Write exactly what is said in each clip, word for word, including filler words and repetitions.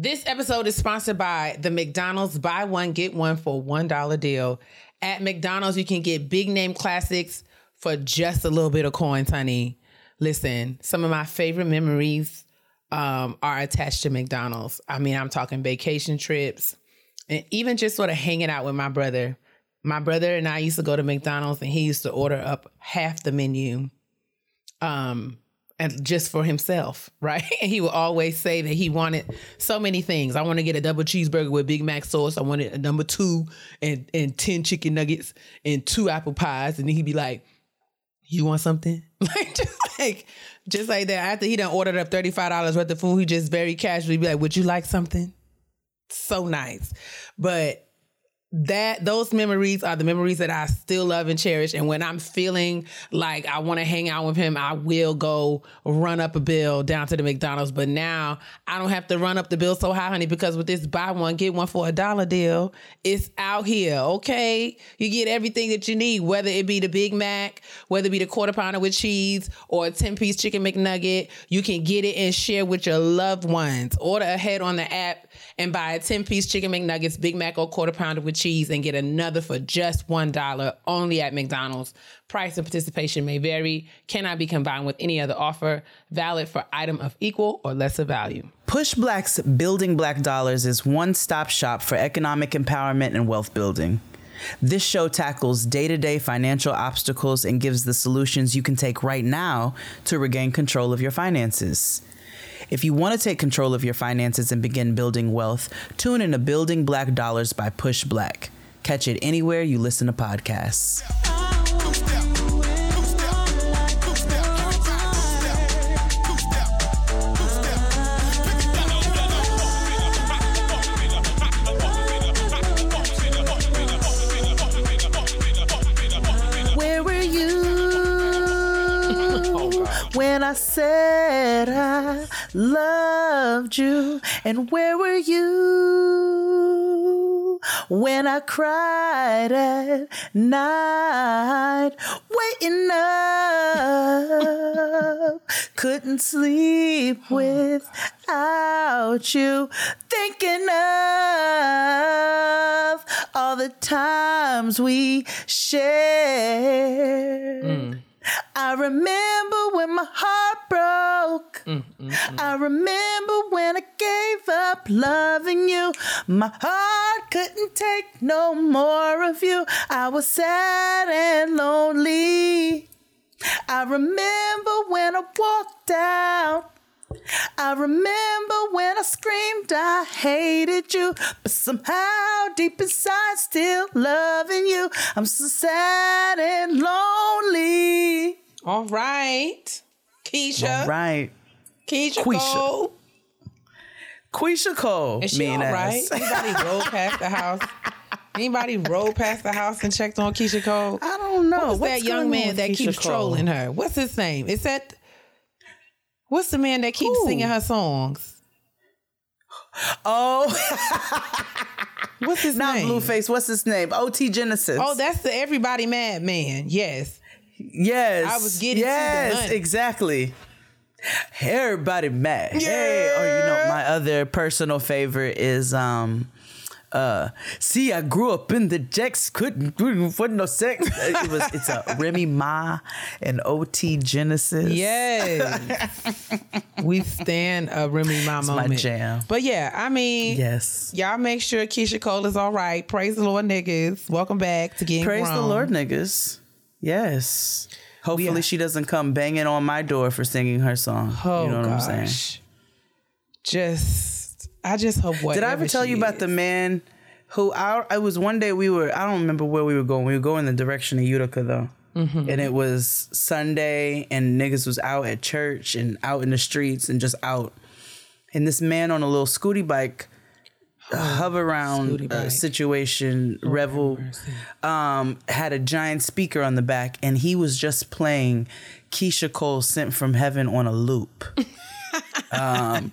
This episode is sponsored by the McDonald's Buy One, Get One for one dollar deal. At McDonald's, you can get big name classics for just a little bit of coins, honey. Listen, some of my favorite memories um, are attached to McDonald's. I mean, I'm talking vacation trips and even just sort of hanging out with my brother. My brother and I used to go to McDonald's and he used to order up half the menu um, and just for himself, right? And he would always say that he wanted so many things. I want to get a double cheeseburger with Big Mac sauce. I wanted a number two and, and ten chicken nuggets and two apple pies. And then he'd be like, you want something? Like just like just like that. After he done ordered up thirty-five dollars worth of food, he just very casually be like, would you like something? So nice. But that those memories are the memories that I still love and cherish. And when I'm feeling like I want to hang out with him, I will go run up a bill down to the McDonald's. But now I don't have to run up the bill so high, honey, because with this buy one, get one for a dollar deal, it's out here. Okay. You get everything that you need, whether it be the Big Mac, whether it be the quarter pounder with cheese or a ten piece chicken McNugget, you can get it and share with your loved ones. Order ahead on the app and buy a ten piece chicken McNuggets, Big Mac or quarter pounder with cheese and get another for just one dollar only at McDonald's. Price and participation may vary. Cannot be combined with any other offer. Valid for item of equal or lesser value. Push Black's Building Black Dollars is one-stop shop for economic empowerment and wealth building. This show tackles day-to-day financial obstacles and gives the solutions you can take right now to regain control of your finances. If you want to take control of your finances and begin building wealth, tune in to Building Black Dollars by Push Black. Catch it anywhere you listen to podcasts. Where were you when I said I loved you, and where were you when I cried at night, waiting up, couldn't sleep without you, thinking of all the times we shared. Mm. I remember when my heart broke. Mm, mm, mm. I remember when I gave up loving you. My heart couldn't take no more of you. I was sad and lonely. I remember when I walked out. I remember when I screamed I hated you, but somehow deep inside still loving you. I'm so sad and lonely. All right. Keyshia. All right. Keyshia Keyshia. Cole. Keyshia Cole. Is she mean all right? Ass. Anybody roll past the house? Anybody rolled past the house and checked on Keyshia Cole? I don't know. What was What's that young man that Keyshia keeps Cole? Trolling her? What's his name? Is that... What's the man that keeps Ooh. Singing her songs? Oh. What's his Not name? Not Blueface. What's his name? O T Genesis. Oh, that's the Everybody Mad Man. Yes. Yes. I was getting yes, to the money. Exactly. Everybody Mad. Yeah. Hey. Or, you know, my other personal favorite is... um. Uh, see, I grew up in the Jacks, couldn't for no sex. It was it's a Remy Ma and O T Genesis. Yes, we stand a Remy Ma it's moment. My jam. But yeah, I mean, yes, y'all make sure Keyshia Cole is all right. Praise the Lord, niggas. Welcome back to Getting Praise Grown. The Lord, niggas. Yes. Hopefully, she doesn't come banging on my door for singing her song. Oh, you know gosh. What I'm saying? Just. I just hope whatever. Did I ever tell you is. About the man who I, I was one day we were, I don't remember where we were going. We were going the direction of Utica though. Mm-hmm. And it was Sunday and niggas was out at church and out in the streets and just out. And this man on a little scooty bike, oh, hover around uh, situation, oh, Revel, um, had a giant speaker on the back and he was just playing Keyshia Cole Sent From Heaven on a loop. um,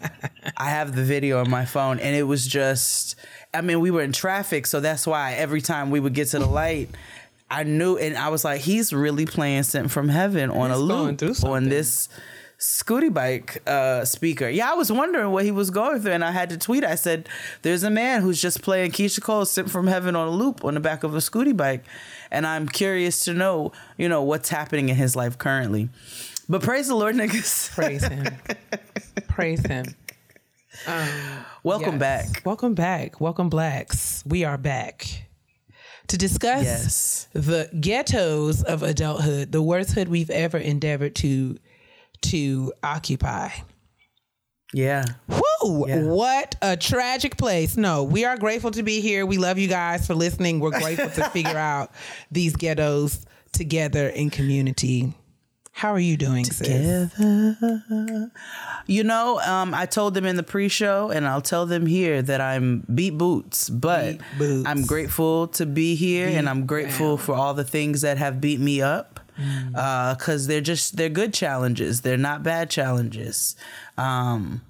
I have the video on my phone and it was just, I mean, we were in traffic. So that's why every time we would get to the light, I knew. And I was like, he's really playing Sent From Heaven on he's a loop on this Scooty Bike uh, speaker. Yeah, I was wondering what he was going through, and I had to tweet. I said, there's a man who's just playing Keyshia Cole, Sent from Heaven on a loop on the back of a Scooty Bike, and I'm curious to know, you know, what's happening in his life currently. But praise the Lord, niggas. Praise him. Praise him. Um, Welcome yes. back. Welcome back. Welcome, blacks. We are back to discuss yes. the ghettos of adulthood, the worst hood we've ever endeavored to to occupy. Yeah. Woo! Yeah. What a tragic place. No, we are grateful to be here. We love you guys for listening. We're grateful to figure out these ghettos together in community. How are you doing, Together. sis? You know, um, I told them in the pre-show, and I'll tell them here, that I'm beat boots, but beat boots. I'm grateful to be here, beat and I'm grateful down. for all the things that have beat me up, because mm. uh, they're just, they're good challenges. They're not bad challenges. Um,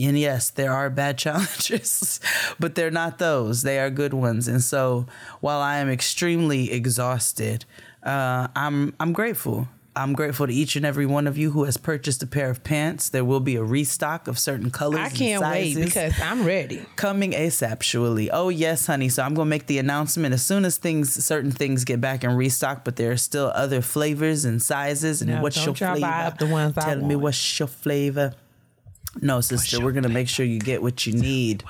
and yes, there are bad challenges, but they're not those. They are good ones. And so while I am extremely exhausted, uh, I'm I'm grateful. I'm grateful to each and every one of you who has purchased a pair of pants. There will be a restock of certain colors and sizes. I can't wait, because I'm ready. Coming ASAP, surely. Oh, yes, honey. So I'm going to make the announcement as soon as things, certain things get back in restock, but there are still other flavors and sizes. And now, what's don't your flavor? Buy up the ones Tell I want. me what's your flavor. No, sister, we're going to make sure you get what you need.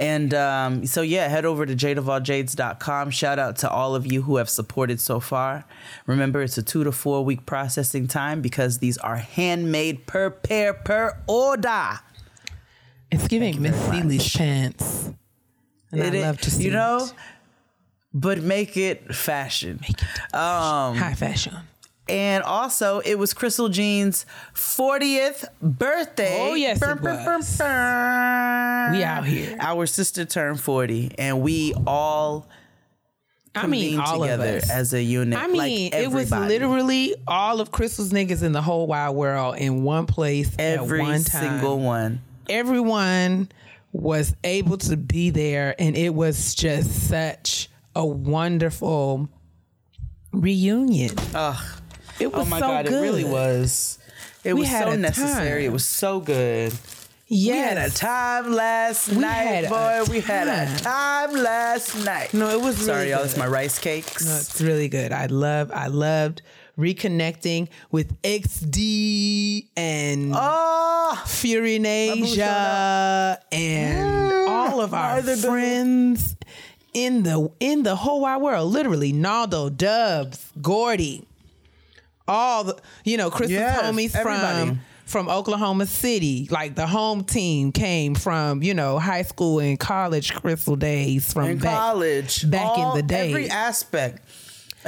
And um, so, yeah, head over to jade of all jades dot com. Shout out to all of you who have supported so far. Remember, it's a two to four week processing time, because these are handmade per pair per order. It's giving Miss Seeley's pants. And it I is, love to see You know, it. But make it fashion. Make it um, high fashion. And also, it was Crystal Jean's fortieth birthday. Oh, yes, burr, it burr, was. Burr, burr. We out here. Our sister turned forty, and we all I mean, all together of us. As a unit. I mean, like it was literally all of Crystal's niggas in the whole wide world in one place Every at one time. Every single one. Everyone was able to be there, and it was just such a wonderful reunion. Ugh. It was oh my so God, good. It really was. It we was so necessary. Time. It was so good. Yes. We had a time last we night, boy. We time. had a time last night. No, it was really Sorry, good. y'all. It's my rice cakes. No, it's really good. I love, I loved reconnecting with X D and oh, Fury Nasia and mm, all of our friends in the, in the whole wide world. Literally, Naldo, Dubs, Gordy. All the, you know, Crystal's yes, homies everybody. from from Oklahoma City, like the home team came from, you know, high school and college Crystal days from and back, college back all, in the day. Every aspect.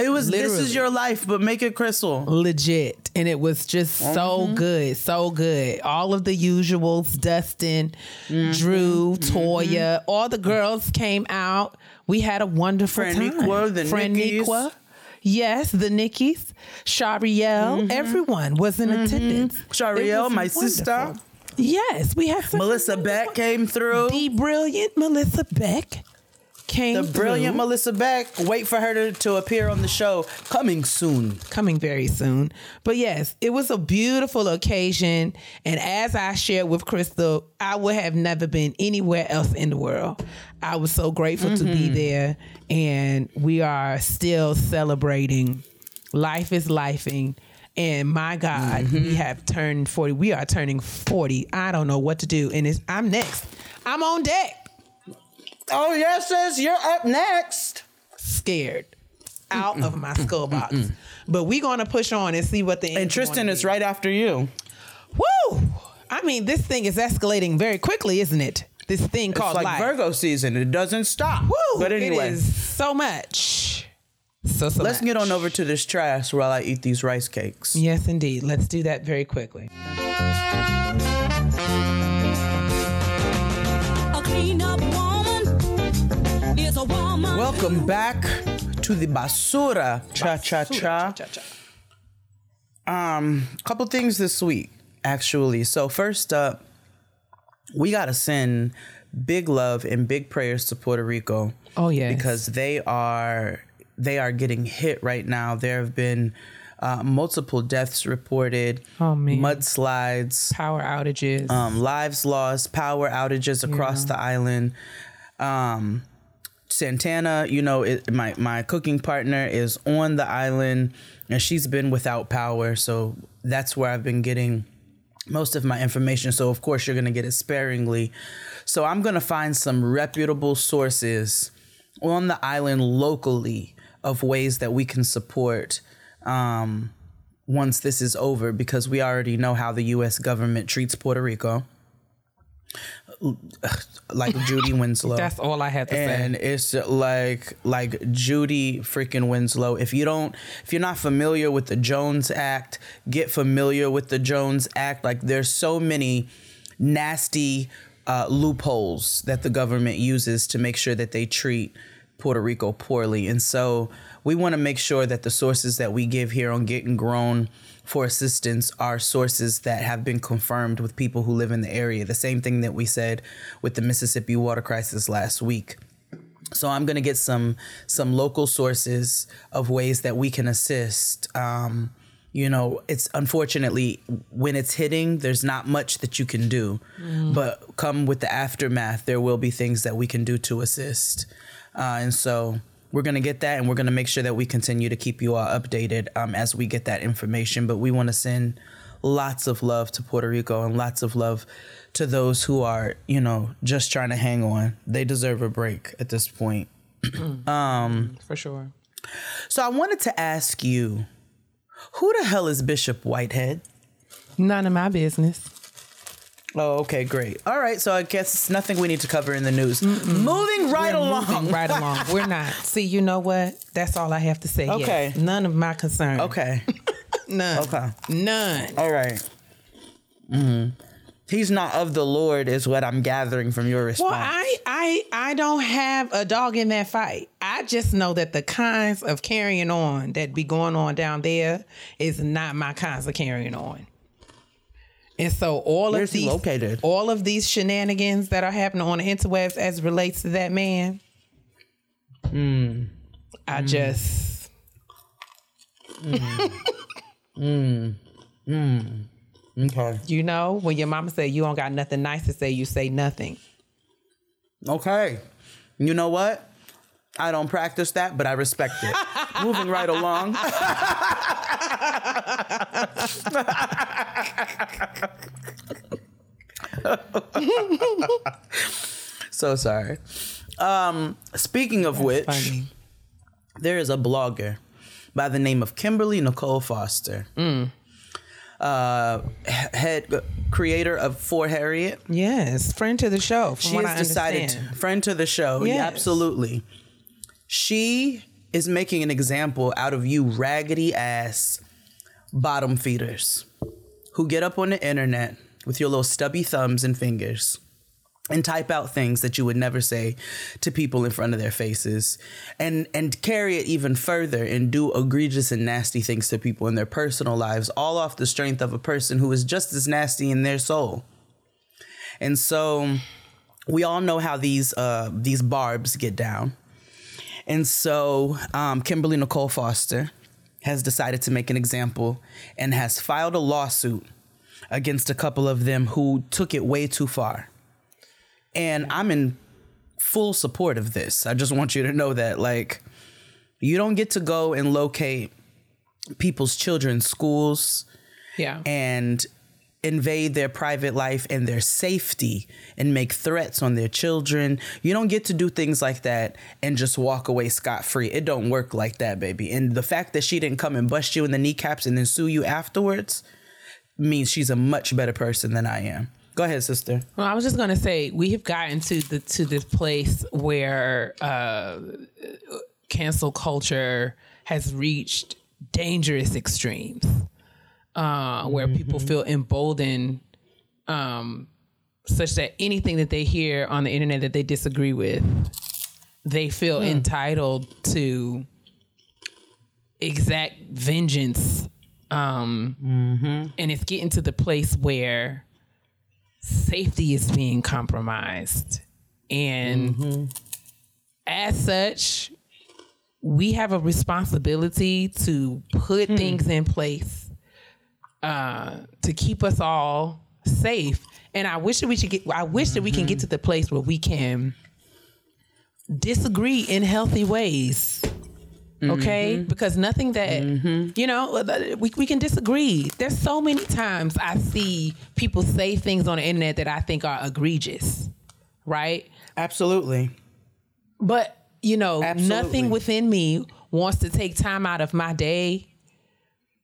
It was Literally. This is your life, but make it Crystal legit, and it was just mm-hmm. so good, so good. All of the usuals: Dustin, mm-hmm. Drew, Toya, mm-hmm. all the girls came out. We had a wonderful Franiqua, time. Franiqua. Yes, the Nickies, Shariel, mm-hmm. everyone was in mm-hmm. attendance. Shariel, my wonderful. sister. Yes, we had Melissa Beck wonderful. came through. The brilliant Melissa Beck came through. The brilliant through. Melissa Beck. Wait for her to, to appear on the show. Coming soon. Coming very soon. But yes, it was a beautiful occasion. And as I shared with Crystal, I would have never been anywhere else in the world. I was so grateful mm-hmm. to be there, and we are still celebrating. Life is lifing, and my God, mm-hmm. we have turned forty. We are turning forty. I don't know what to do, and it's, I'm next. I'm on deck. Oh, yes, sis, you're up next. Scared out mm-mm, of my mm-mm, skull box. Mm-mm. But we're going to push on and see what the end is. And Tristan is right after you. Woo! I mean, this thing is escalating very quickly, isn't it? This thing it's called like life. Virgo season. It doesn't stop. Woo, but anyway, it is so much. So, so let's much. get on over to this trash while I eat these rice cakes. Yes, indeed. Let's do that very quickly. A clean-up woman is a woman. Welcome back to the Basura Cha Cha Cha. Um, couple things this week, actually. So first up, we got to send big love and big prayers to Puerto Rico. Oh, yes. Because they are they are getting hit right now. There have been uh, multiple deaths reported, oh, mudslides, power outages, um, lives lost, power outages across yeah. the island. Um, Santana, you know, it, my, my cooking partner is on the island and she's been without power. So that's where I've been getting most of my information. So, of course, you're going to get it sparingly. So I'm going to find some reputable sources on the island locally of ways that we can support um, once this is over, because we already know how the U S government treats Puerto Rico. Like Judy Winslow. That's all I had to and say. And it's like like Judy freaking Winslow. If you don't, if you're not familiar with the Jones Act, get familiar with the Jones Act. Like there's so many nasty uh, loopholes that the government uses to make sure that they treat Puerto Rico poorly. And so we want to make sure that the sources that we give here on Getting Grown for assistance are sources that have been confirmed with people who live in the area. The same thing that we said with the Mississippi water crisis last week. So I'm going to get some some local sources of ways that we can assist. Um, you know, it's unfortunately when it's hitting, there's not much that you can do. Mm. But come with the aftermath, there will be things that we can do to assist. Uh, and so we're going to get that, and we're going to make sure that we continue to keep you all updated um, as we get that information. But we want to send lots of love to Puerto Rico and lots of love to those who are, you know, just trying to hang on. They deserve a break at this point. um, For sure. So I wanted to ask you, who the hell is Bishop Whitehead? None of my business. Oh, okay, great. All right, so I guess it's nothing we need to cover in the news. Mm-mm. Moving right We're along. Moving right along. We're not. See, you know what? That's all I have to say. Okay. Yes. None of my concern. Okay. None. Okay. None. All right. Mm-hmm. He's not of the Lord is what I'm gathering from your response. Well, I, I, I don't have a dog in that fight. I just know that the kinds of carrying on that be going on down there is not my kinds of carrying on. And so all Where's of these, located? all of these shenanigans that are happening on the interwebs as it relates to that man, mm. I mm. just, mm. mm. Mm. Okay. You know, when your mama said you don't got nothing nice to say, you say nothing. Okay, you know what? I don't practice that, but I respect it. Moving right along. So sorry. Um, speaking of That's which, funny. There is a blogger by the name of Kimberly Nicole Foster, mm. uh, head creator of For Harriet. Yes, friend to the show. From she what has I decided to, friend to the show. Yes. Yeah, absolutely. She is making an example out of you raggedy ass bottom feeders who get up on the internet with your little stubby thumbs and fingers and type out things that you would never say to people in front of their faces, and, and carry it even further and do egregious and nasty things to people in their personal lives, all off the strength of a person who is just as nasty in their soul. And so we all know how these uh, these barbs get down. And so um, Kimberly Nicole Foster has decided to make an example and has filed a lawsuit against a couple of them who took it way too far. And I'm in full support of this. I just want you to know that, like, you don't get to go and locate people's children's schools yeah. and invade their private life and their safety and make threats on their children. You don't get to do things like that and just walk away scot-free. It don't work like that, baby. And the fact that she didn't come and bust you in the kneecaps and then sue you afterwards means she's a much better person than I am. Go ahead, sister. Well, I was just going to say, we have gotten to the to this place where uh, cancel culture has reached dangerous extremes. Uh, where mm-hmm. people feel emboldened um, such that anything that they hear on the internet that they disagree with, they feel yeah. entitled to exact vengeance. Um, mm-hmm. And it's getting to the place where safety is being compromised. And mm-hmm. as such, we have a responsibility to put mm. things in place uh, to keep us all safe. And I wish that we should get, I wish mm-hmm. that we can get to the place where we can disagree in healthy ways. Okay? Mm-hmm. Because nothing that, mm-hmm. you know, we, we can disagree. There's so many times I see people say things on the internet that I think are egregious. Right? Absolutely. But, you know, Absolutely. nothing within me wants to take time out of my day,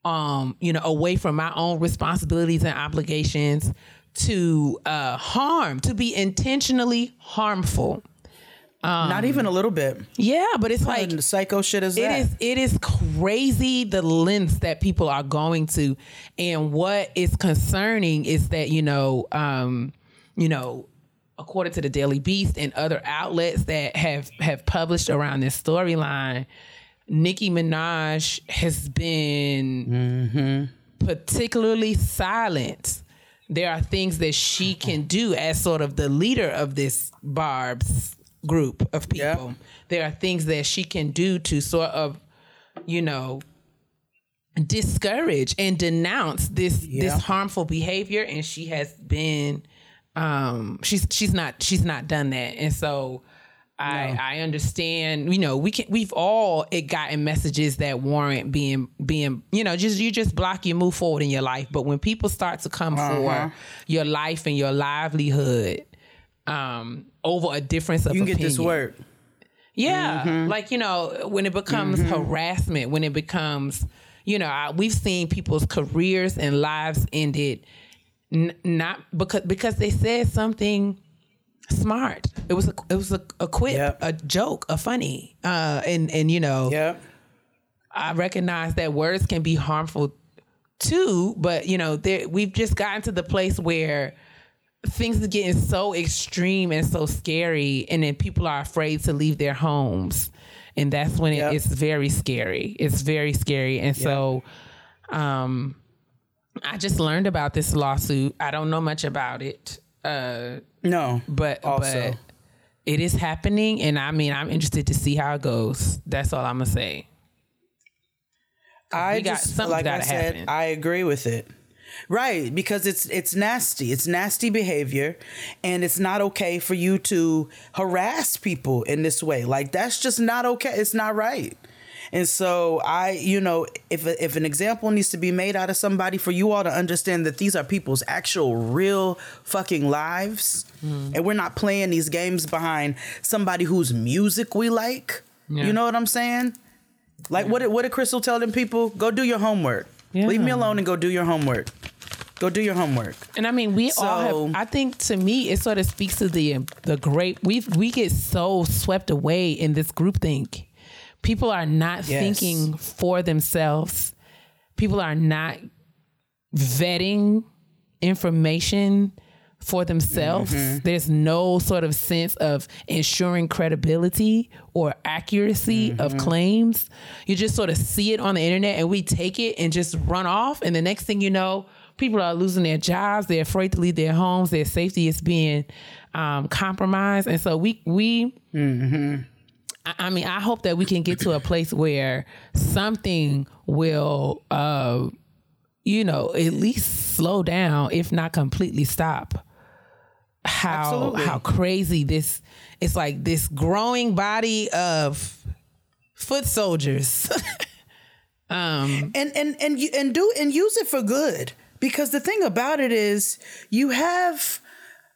um, you know, away from my own responsibilities and obligations to uh, harm, to be intentionally harmful. Um, Not even a little bit. Yeah, but it's like the psycho shit is that. It is, it is crazy the lengths that people are going to. And what is concerning is that, you know, um, you know, according to the Daily Beast and other outlets that have, have published around this storyline, Nicki Minaj has been mm-hmm. particularly silent. There are things that she can do as sort of the leader of this Barb's group of people. Yep. There are things that she can do to sort of, you know, discourage and denounce this yep. this harmful behavior, and she has been um she's she's not she's not done that. And so I no. I understand, you know, we can we've all it gotten messages that warrant being being, you know, just you just block your move forward in your life. But when people start to come uh-huh. for your life and your livelihood um over a difference of opinion. You can get this word. Yeah. Mm-hmm. Like, you know, when it becomes mm-hmm. harassment, when it becomes, you know, I, we've seen people's careers and lives ended n- not because because they said something smart. It was a, it was a, a quip, yep. a joke, a funny. Uh, and, and you know, yep. I recognize that words can be harmful too, but, you know, we've just gotten to the place where things are getting so extreme and so scary, and then people are afraid to leave their homes, and that's when yep. it, it's very scary. It's very scary, and yep. so um, I just learned about this lawsuit. I don't know much about it. Uh, no, but also. but it is happening, and I mean, I'm interested to see how it goes. That's all I'm gonna say. I got, just like I said, happen. I agree with it. Right, because it's it's nasty. It's nasty behavior, and it's not okay for you to harass people in this way. Like, that's just not okay. It's not right. And so I, you know, if if an example needs to be made out of somebody for you all to understand that these are people's actual real fucking lives, mm. and we're not playing these games behind somebody whose music we like. Yeah. You know what I'm saying? Like, yeah. what did, what did Crystal tell them people? Go do your homework. Yeah. Leave me alone and go do your homework. Go do your homework. And I mean, we so, all have, I think to me, it sort of speaks to the the great, we we get so swept away in this groupthink. People are not yes. thinking for themselves. People are not vetting information for themselves. Mm-hmm. There's no sort of sense of ensuring credibility or accuracy mm-hmm. of claims. You just sort of see it on the internet, and we take it and just run off. And the next thing you know, people are losing their jobs. They're afraid to leave their homes. Their safety is being um, compromised. And so we, we, mm-hmm. I, I mean, I hope that we can get to a place where something will, uh, you know, at least slow down, if not completely stop. How Absolutely. how crazy this it's like this growing body of foot soldiers, um, and and and you and do and use it for good, because the thing about it is you have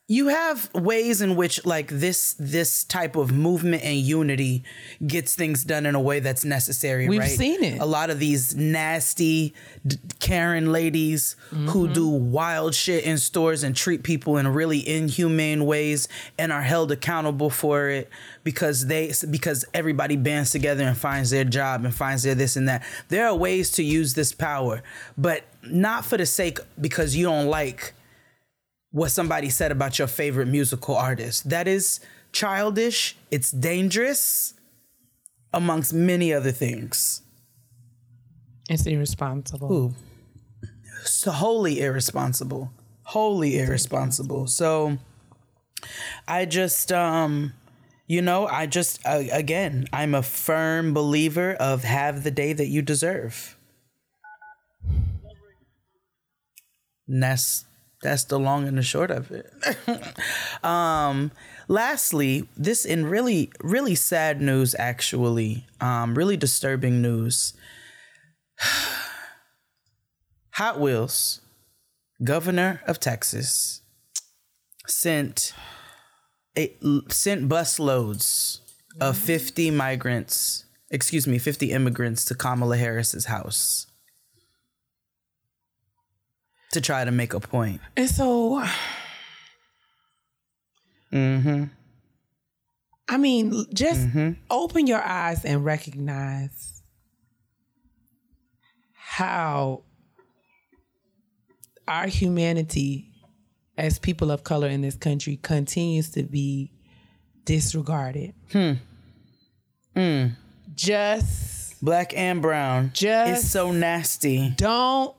you have ways in which like this this type of movement and unity gets things done in a way that's necessary. We've right? seen it. A lot of these nasty d- Karen ladies mm-hmm. who do wild shit in stores and treat people in really inhumane ways and are held accountable for it because they because everybody bands together and finds their job and finds their this and that. There are ways to use this power, but not for the sake because you don't like what somebody said about your favorite musical artist. That is childish. It's dangerous, amongst many other things. It's irresponsible. Ooh. So wholly irresponsible. Wholly irresponsible. So I just, um, You know, I just, uh, again, I'm a firm believer of have the day that you deserve. And that's, that's the long and the short of it. um, lastly, this in really, really sad news, actually, um, really disturbing news. Hot Wheels, governor of Texas, sent... It sent busloads of fifty migrants, excuse me, fifty immigrants to Kamala Harris's house to try to make a point. And so, mm-hmm. I mean, just mm-hmm. open your eyes and recognize how our humanity as people of color in this country continues to be disregarded. Hmm. Mm. Just black and brown. Just it's so nasty. Don't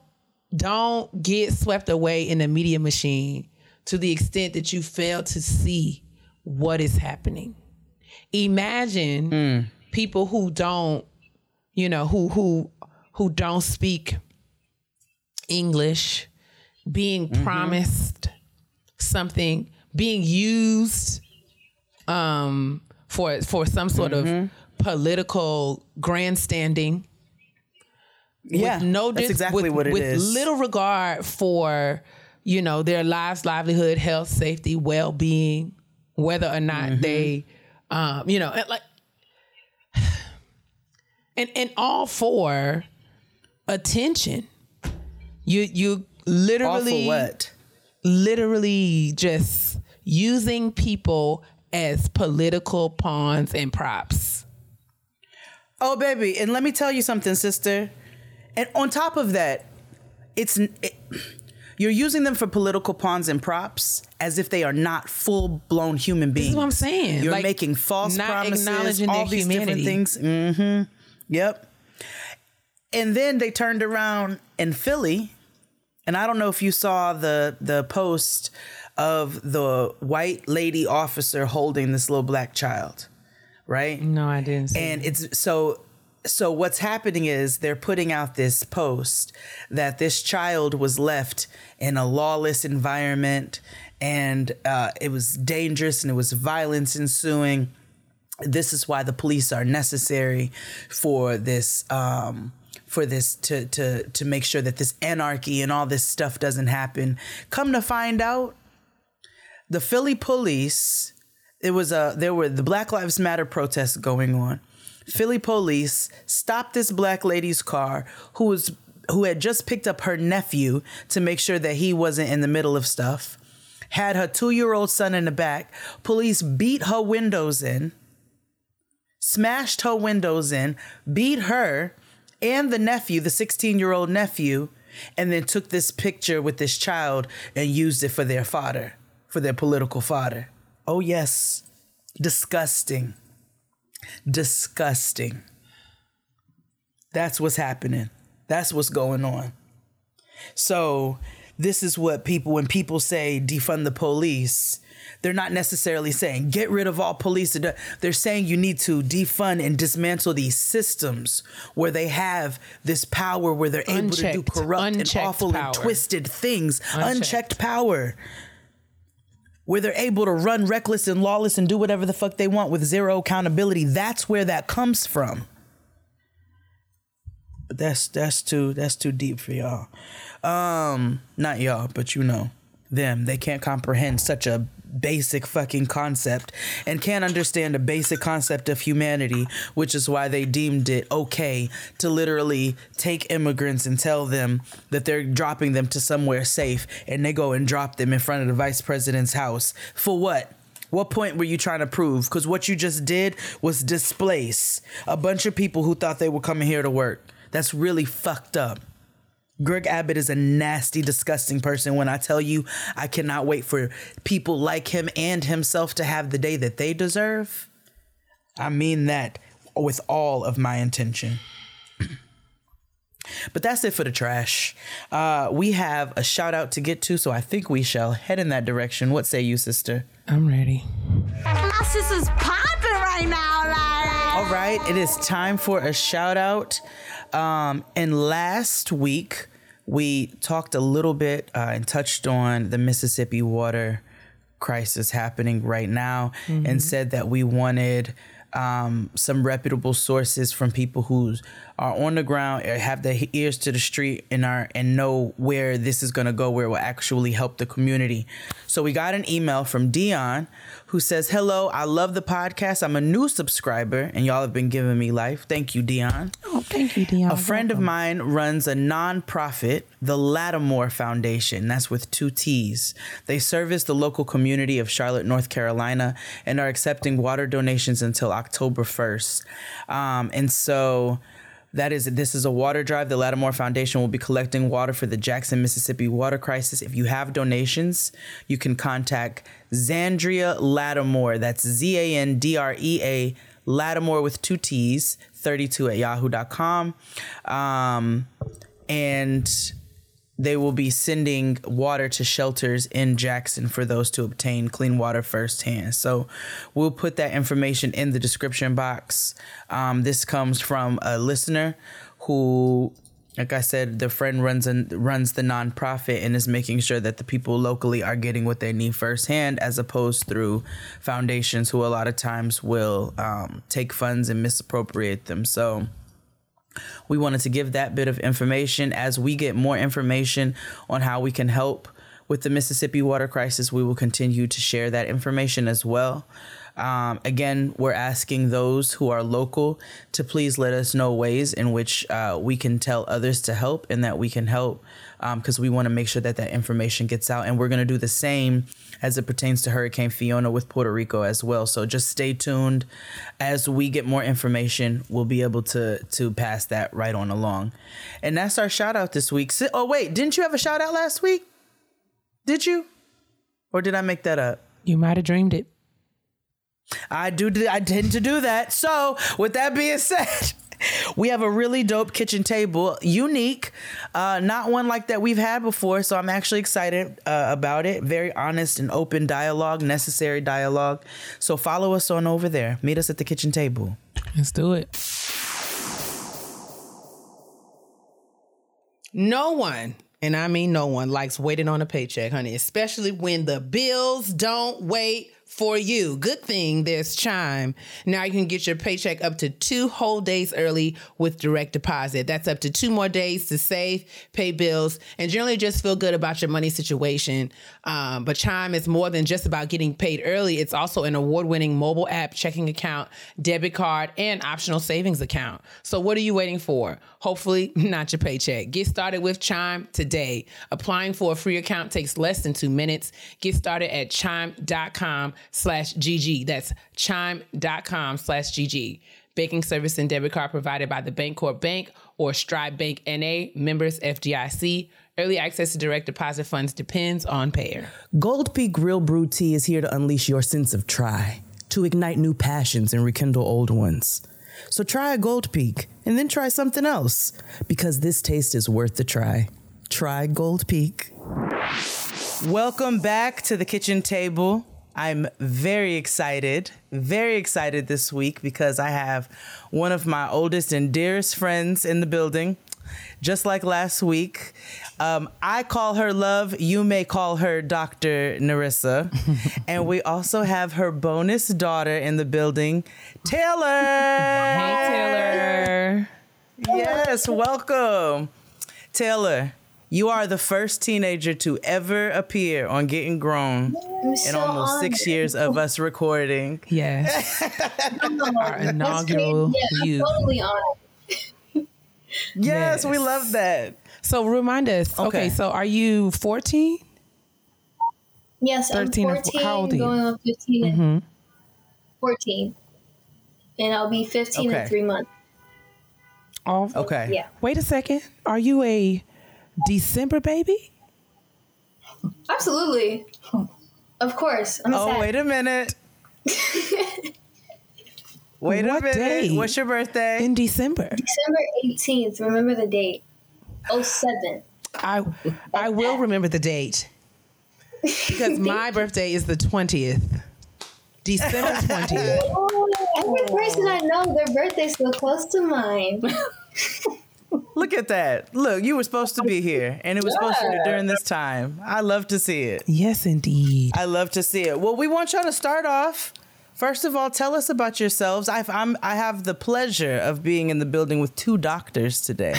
don't get swept away in the media machine to the extent that you fail to see what is happening. Imagine mm. people who don't, you know, who who who don't speak English being mm-hmm. promised something, being used um, for for some sort mm-hmm. of political grandstanding. Yeah, with no dis- that's exactly with, what it with is. With little regard for, you know, their lives, livelihood, health, safety, well-being, whether or not mm-hmm. they, um, you know, and like, and and all for attention. You you literally all for what? Literally just using people as political pawns and props. Oh, baby. And let me tell you something, sister. And on top of that, it's it, you're using them for political pawns and props as if they are not full-blown human beings. This is what I'm saying. You're like, making false not promises, acknowledging all their these humanity. Different things. Mm-hmm. Yep. And then they turned around in Philly. And I don't know if you saw the the post of the white lady officer holding this little black child, right? No, I didn't see and that. It's so so what's happening is they're putting out this post that this child was left in a lawless environment and uh, it was dangerous and it was violence ensuing. This is why the police are necessary for this um for this to, to, to make sure that this anarchy and all this stuff doesn't happen. Come to find out, the Philly police, it was a, there were the Black Lives Matter protests going on. Philly police stopped this black lady's car who was, who had just picked up her nephew to make sure that he wasn't in the middle of stuff, had her two-year-old son in the back. Police beat her windows in, smashed her windows in, beat her, and the nephew, the sixteen-year-old nephew, and then took this picture with this child and used it for their fodder, for their political fodder. Oh, yes. Disgusting. Disgusting. That's what's happening. That's what's going on. So this is what people, when people say defund the police, they're not necessarily saying get rid of all police. They're saying you need to defund and dismantle these systems where they have this power, where they're able to do corrupt and awful and twisted things. Unchecked power. Where they're able to run reckless and lawless and do whatever the fuck they want with zero accountability. That's where that comes from. But that's that's too that's too deep for y'all. Um, not y'all, but you know. Them. They can't comprehend such a basic fucking concept and can't understand a basic concept of humanity, which is why they deemed it okay to literally take immigrants and tell them that they're dropping them to somewhere safe, and they go and drop them in front of the vice president's house. For what? What point were you trying to prove? Because what you just did was displace a bunch of people who thought they were coming here to work. That's really fucked up. Greg Abbott is a nasty, disgusting person. When I tell you, I cannot wait for people like him and himself to have the day that they deserve. I mean that with all of my intention. But that's it for the trash. Uh, we have a shout out to get to, so I think we shall head in that direction. What say you, sister? I'm ready. My sister's popping. right now, Lara. All right, it is time for a shout out. Um, and last week, we talked a little bit uh, and touched on the Mississippi water crisis happening right now, mm-hmm. and said that we wanted um, some reputable sources from people who are on the ground, have their ears to the street, and are and know where this is going to go, where it will actually help the community. So we got an email from Dion who says, hello, I love the podcast. I'm a new subscriber and y'all have been giving me life. Thank you, Dion. Oh, thank you, Dion. A friend Welcome. of mine runs a nonprofit, the Lattimore Foundation. That's with two T's. They service the local community of Charlotte, North Carolina, and are accepting water donations until October first. Um, and so... That is, this is a water drive. The Lattimore Foundation will be collecting water for the Jackson, Mississippi water crisis. If you have donations, you can contact Zandrea Lattimore. That's Z A N D R E A, Lattimore with two T's, thirty-two at yahoo dot com. Um, and they will be sending water to shelters in Jackson for those to obtain clean water firsthand. So we'll put that information in the description box. Um, this comes from a listener who, like I said, the friend runs and runs the nonprofit and is making sure that the people locally are getting what they need firsthand, as opposed through foundations who a lot of times will um, take funds and misappropriate them. So we wanted to give that bit of information. As we get more information on how we can help with the Mississippi water crisis, we will continue to share that information as well. Um, again, we're asking those who are local to please let us know ways in which uh, we can tell others to help and that we can help, because um, we want to make sure that that information gets out. And we're going to do the same as it pertains to Hurricane Fiona with Puerto Rico as well. So just stay tuned. As we get more information, we'll be able to to pass that right on along. And that's our shout out this week. Oh, wait, didn't you have a shout out last week? Did you? Or did I make that up? You might have dreamed it. I do. I tend to do that. So with that being said, we have a really dope kitchen table, unique, uh, not one like that we've had before. So I'm actually excited uh, about it. Very honest and open dialogue, necessary dialogue. So follow us on over there. Meet us at the kitchen table. Let's do it. No one, and I mean no one, likes waiting on a paycheck, honey, especially when the bills don't wait for you. Good thing there's Chime. Now you can get your paycheck up to two whole days early with direct deposit. That's up to two more days to save, pay bills, and generally just feel good about your money situation. Um, but Chime is more than just about getting paid early. It's also an award-winning mobile app, checking account, debit card, and optional savings account. So what are you waiting for? Hopefully not your paycheck. Get started with Chime today. Applying for a free account takes less than two minutes. Get started at chime dot com. Slash GG. That's chime.com slash GG. Banking service and debit card provided by the Bancorp Bank or Stride Bank N A, members F D I C. Early access to direct deposit funds depends on payer. Gold Peak Real Brew Tea is here to unleash your sense of try, to ignite new passions and rekindle old ones. So try a Gold Peak and then try something else, because this taste is worth the try. Try Gold Peak. Welcome back to the kitchen table. I'm very excited, very excited this week because I have one of my oldest and dearest friends in the building, just like last week. Um, I call her Love. You may call her Doctor Nerissa. And we also have her bonus daughter in the building, Taylor. Hey, Taylor. Yes, welcome. Taylor, you are the first teenager to ever appear on Getting Grown in so almost honored. six years of us recording. Yes. Our inaugural yeah, you. Totally honored. yes, yes, we love that. So remind us. Okay, okay so are you fourteen? Yes, thirteen I'm fourteen. Or, how old are you? Going on fifteen. Mm-hmm. And fourteen. And I'll be fifteen okay. in three months. Oh, okay. Yeah. Wait a second. Are you a December baby? Absolutely. Of course. I'm oh, sad. wait a minute. wait what a minute. Day? What's your birthday? In December. December eighteenth. Remember the date. oh seven. I That's I will that. remember the date. Because my birthday is the twentieth. December twentieth. Every person I know, their birthday's so close to mine. Look at that. Look, you were supposed to be here, and it was yeah. supposed to be during this time. I love to see it. Yes, indeed. I love to see it. Well, we want y'all to start off. First of all, tell us about yourselves. I've, I'm, I have the pleasure of being in the building with two doctors today.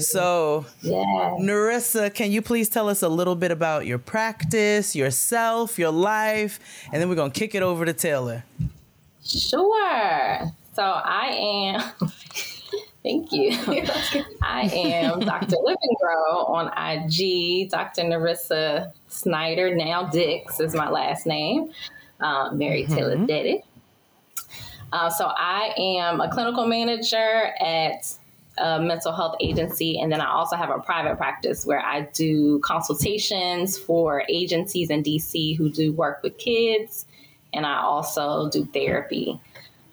So, yeah. Nerissa, can you please tell us a little bit about your practice, yourself, your life, and then we're going to kick it over to Taylor. Sure. So, I am... Thank you. I am Doctor Living Girl on I G. Doctor Nerissa Snyder, now Dix is my last name. Uh, Mary mm-hmm. Taylor Deddy. Uh, so I am a clinical manager at a mental health agency. And then I also have a private practice where I do consultations for agencies in D C who do work with kids. And I also do therapy.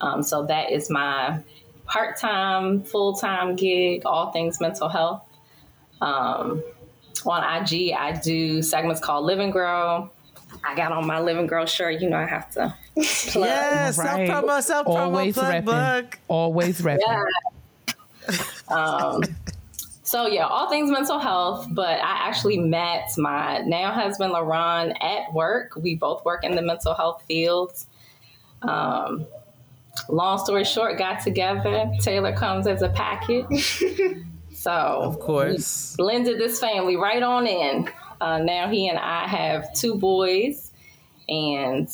Um, so that is my part-time, full-time gig, all things mental health. Um, on I G, I do segments called Live and Grow. I got on my Live and Grow shirt. You know I have to plug. Yes, right. Self-promo, self-promo, always plug, plug. Always repping. Yeah. Um, so, yeah, all things mental health. But I actually met my now husband, LaRon, at work. We both work in the mental health field. Um Long story short, got together. Taylor comes as a package. So, of course, we blended this family right on in. Uh, now he and I have two boys and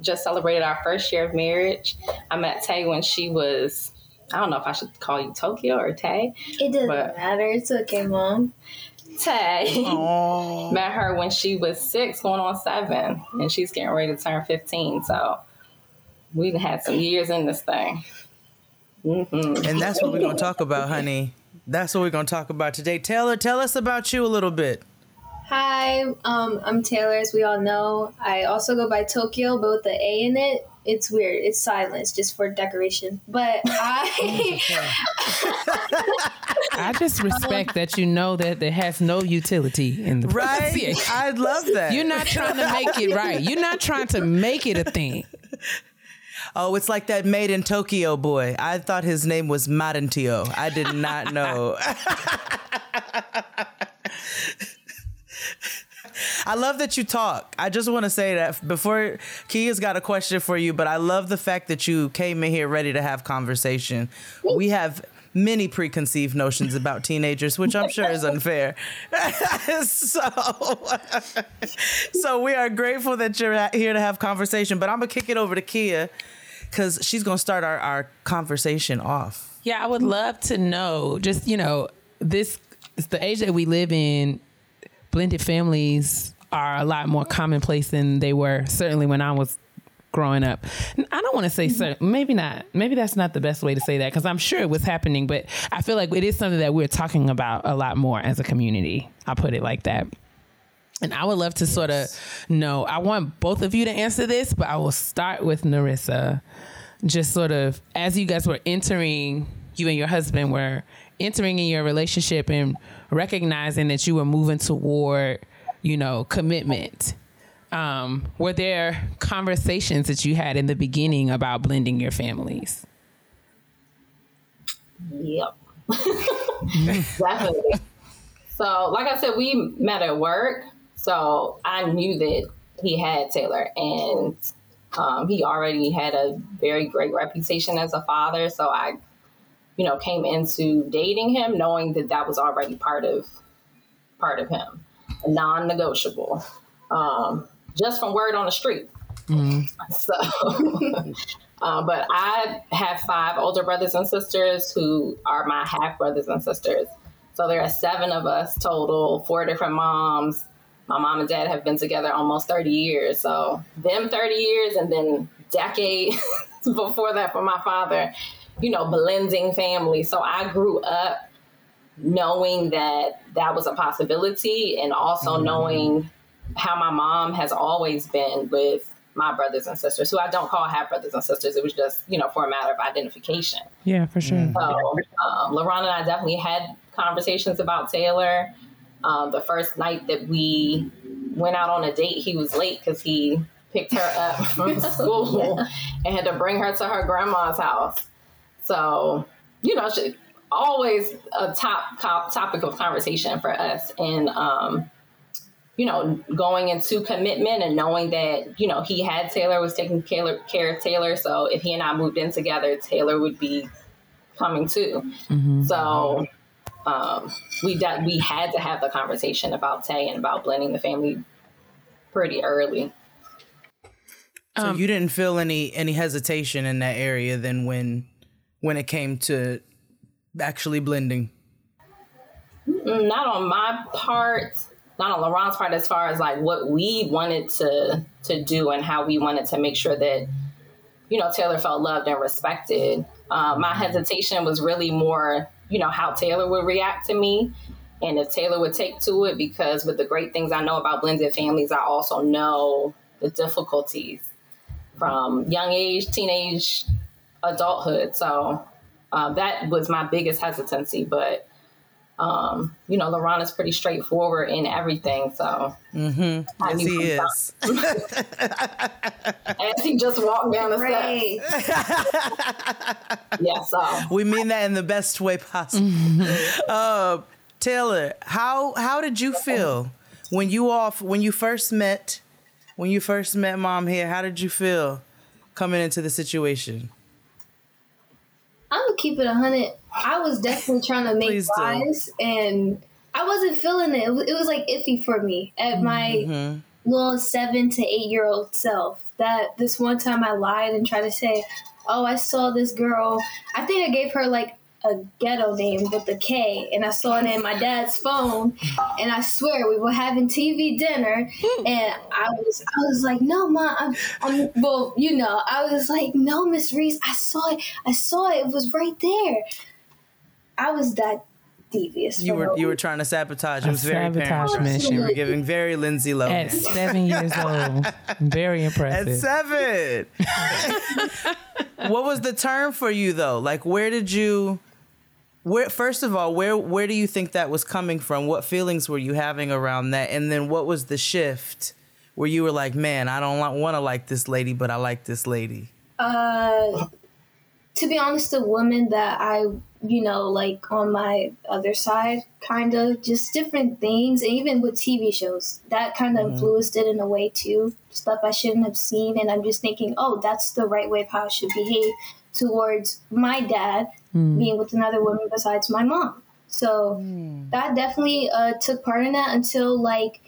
just celebrated our first year of marriage. I met Tay when she was, I don't know if I should call you Tokyo or Tay. It doesn't matter. It's okay, Mom. Tay. Met her when she was six, going on seven, and she's getting ready to turn fifteen. So, we've had some years in this thing. Mm-hmm. And that's what we're going to talk about, honey. That's what we're going to talk about today. Taylor, tell us about you a little bit. Hi, um, I'm Taylor, as we all know. I also go by Tokyo, but with the A in it, it's weird. It's silence, just for decoration. But I... I just respect that you know that there has no utility in the pronunciation. Right? I love that. You're not trying to make it right. You're not trying to make it a thing. Oh, it's like that Made in Tokyo boy. I thought his name was Marentio. I did not know. I love that you talk. I just want to say that before Kia's got a question for you, but I love the fact that you came in here ready to have conversation. We have many preconceived notions about teenagers, which I'm sure is unfair. so, so we are grateful that you're here to have conversation, but I'm going to kick it over to Keyshia because she's going to start our, our conversation off. Yeah, I would love to know, just, you know, this it's the age that we live in, blended families are a lot more commonplace than they were certainly when I was growing up. I don't want to say certain, maybe not. Maybe that's not the best way to say that because I'm sure it was happening, but I feel like it is something that we're talking about a lot more as a community. I'll put it like that. And I would love to sort of know, I want both of you to answer this, but I will start with Nerissa. Just sort of, as you guys were entering, you and your husband were entering in your relationship and recognizing that you were moving toward, you know, commitment. Um, were there conversations that you had in the beginning about blending your families? Yep. Definitely. So, like I said, we met at work. So I knew that he had Taylor and um, he already had a very great reputation as a father. So I, you know, came into dating him knowing that that was already part of, part of him, a non-negotiable. Um, just from word on the street. Mm-hmm. So, uh, but I have five older brothers and sisters who are my half brothers and sisters. So there are seven of us total, four different moms. My mom and dad have been together almost thirty years. So them thirty years and then decades before that for my father, you know, blending family. So I grew up knowing that that was a possibility and also mm-hmm. knowing how my mom has always been with my brothers and sisters, who I don't call half brothers and sisters. It was just, you know, for a matter of identification. Yeah, for sure. So, um, LaRon and I definitely had conversations about Taylor. Um, the first night that we went out on a date, he was late because he picked her up from school yeah. and had to bring her to her grandma's house. So, you know, she, always a top, top topic of conversation for us. And, um, you know, going into commitment and knowing that, you know, he had Taylor, was taking care, care of Taylor. So if he and I moved in together, Taylor would be coming too. Mm-hmm. So um, we de- we had to have the conversation about Tay and about blending the family pretty early. So um, you didn't feel any, any hesitation in that area then when when it came to actually blending? Not on my part. Not on LaRon's part, as far as like what we wanted to to do and how we wanted to make sure that, you know, Taylor felt loved and respected. Uh, my hesitation was really more, you know, how Taylor would react to me and if Taylor would take to it, because with the great things I know about blended families, I also know the difficulties from young age, teenage, adulthood. So uh, that was my biggest hesitancy, but Um, you know, LaRon is pretty straightforward in everything, so mm-hmm. yes, he is. As he just walked down the right. steps. yeah, so we mean that in the best way possible. uh, Taylor, how how did you feel when you all when you first met when you first met Mom here? How did you feel coming into the situation? I'm gonna keep it a hundred. I was definitely trying to make wise, and I wasn't feeling it. It was like iffy for me at my mm-hmm. little seven to eight year old self. That this one time I lied and tried to say, "Oh, I saw this girl." I think I gave her like a ghetto name with a K, and I saw it in my dad's phone. And I swear we were having T V dinner, and I was I was like, "No, Mom, I'm, I'm well, you know." I was like, "No, Miss Reese, I saw it. I saw it. It was right there." I was that devious. You were you were trying to sabotage. It was very parent-ish. You were giving very Lindsay Lohan. At seven years old. Very impressive. At seven. What was the term for you though? Like where did you where first of all, where where do you think that was coming from? What feelings were you having around that? And then what was the shift where you were like, man, I don't want to like this lady, but I like this lady? Uh To be honest, the woman that I, you know, like on my other side, kind of just different things. And even with T V shows, that kind of mm-hmm. influenced it in a way, too. Stuff I shouldn't have seen. And I'm just thinking, oh, that's the right way of how I should behave towards my dad mm-hmm. being with another woman besides my mom. So mm-hmm. that definitely uh, took part in that until like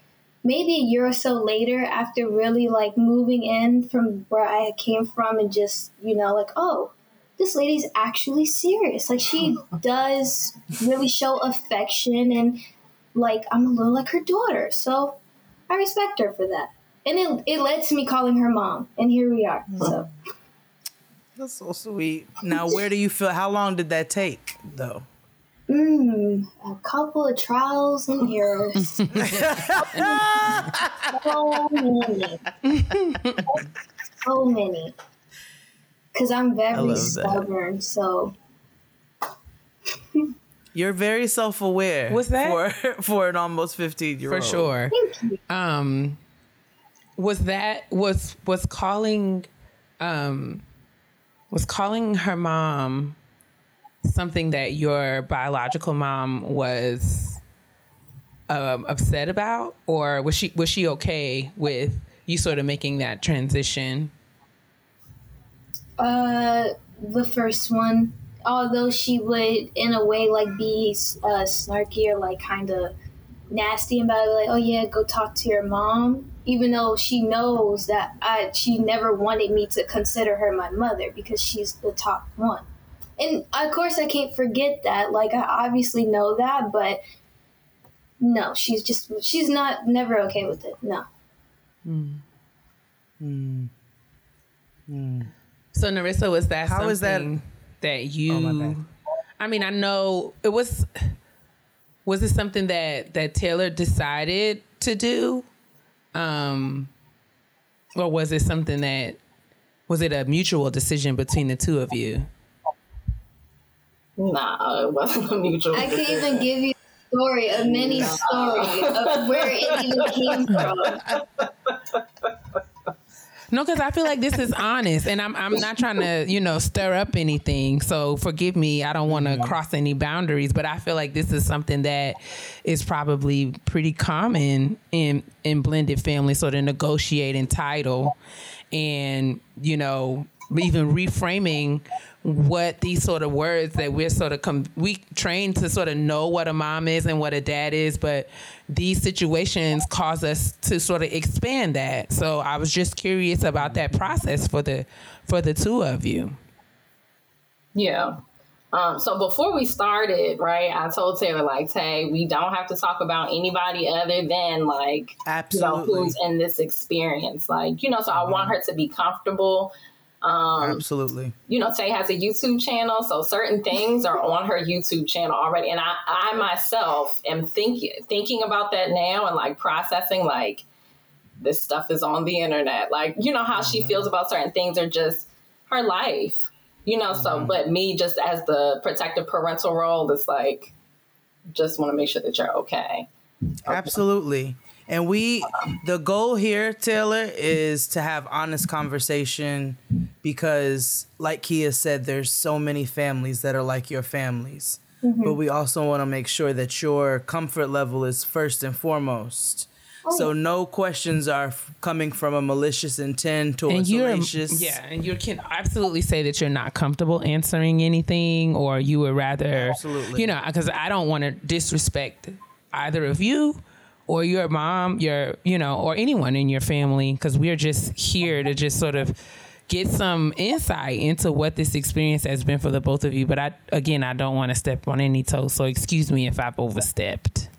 maybe a year or so later after really like moving in from where I came from and just, you know, like, oh, this lady's actually serious. Like, she does really show affection and, like, I'm a little like her daughter. So I respect her for that. And it it led to me calling her mom. And here we are. So that's so sweet. Now, where do you feel? How long did that take, though? Mm, a couple of trials and errors. So many. So many. Because I'm very stubborn, that. so. You're very self-aware. What's that? For, for an almost fifteen-year-old. For sure. Thank you. Um, was that, was, was calling, um, was calling her mom something that your biological mom was um, upset about? Or was she, was she okay with you sort of making that transition? Uh, the first one, although she would, in a way, like, be uh, snarky or, like, kind of nasty about it, like, oh, yeah, go talk to your mom, even though she knows that I, she never wanted me to consider her my mother because she's the top one. And, of course, I can't forget that. Like, I obviously know that, but no, she's just, she's not, never okay with it, no. Hmm. Hmm. Hmm. So, Nerissa, was that How something is that, that you... Oh, my God. I mean, I know it was... Was it something that, that Taylor decided to do? Um, or was it something that... Was it a mutual decision between the two of you? Nah, it wasn't a mutual I decision. I can't even give you a story, a mini story of where it even came from. No, because I feel like this is honest, and I'm I'm not trying to, you know, stir up anything. So forgive me, I don't want to cross any boundaries, but I feel like this is something that is probably pretty common in in blended families. So to negotiate and title, and you know, even reframing what these sort of words that we're sort of com- we trained to sort of know what a mom is and what a dad is, but these situations cause us to sort of expand that. So I was just curious about that process for the for the two of you. Yeah. Um, so before we started, right, I told Taylor, like, Tay, we don't have to talk about anybody other than, like, absolutely, you know, who's in this experience. Like, you know, so I mm-hmm. want her to be comfortable. Um, Absolutely. You know, Tay has a YouTube channel, so certain things are on her YouTube channel already. And I, I myself am thinking, thinking about that now and like processing, like this stuff is on the internet. Like, you know, how mm-hmm. she feels about certain things are just her life, you know? Mm-hmm. So, but me just as the protective parental role, it's like, just want to make sure that you're okay. okay. Absolutely. And we, the goal here, Taylor, is to have honest conversation because, like Kia said, there's so many families that are like your families. Mm-hmm. But we also want to make sure that your comfort level is first and foremost. Oh. So no questions are f- coming from a malicious intent or malicious. Yeah, and you can absolutely say that you're not comfortable answering anything, or you would rather, absolutely. You know, because I don't want to disrespect either of you, or your mom, your, you know, or anyone in your family, because we're just here to just sort of get some insight into what this experience has been for the both of you. But I, again, I don't want to step on any toes, so excuse me if I've overstepped.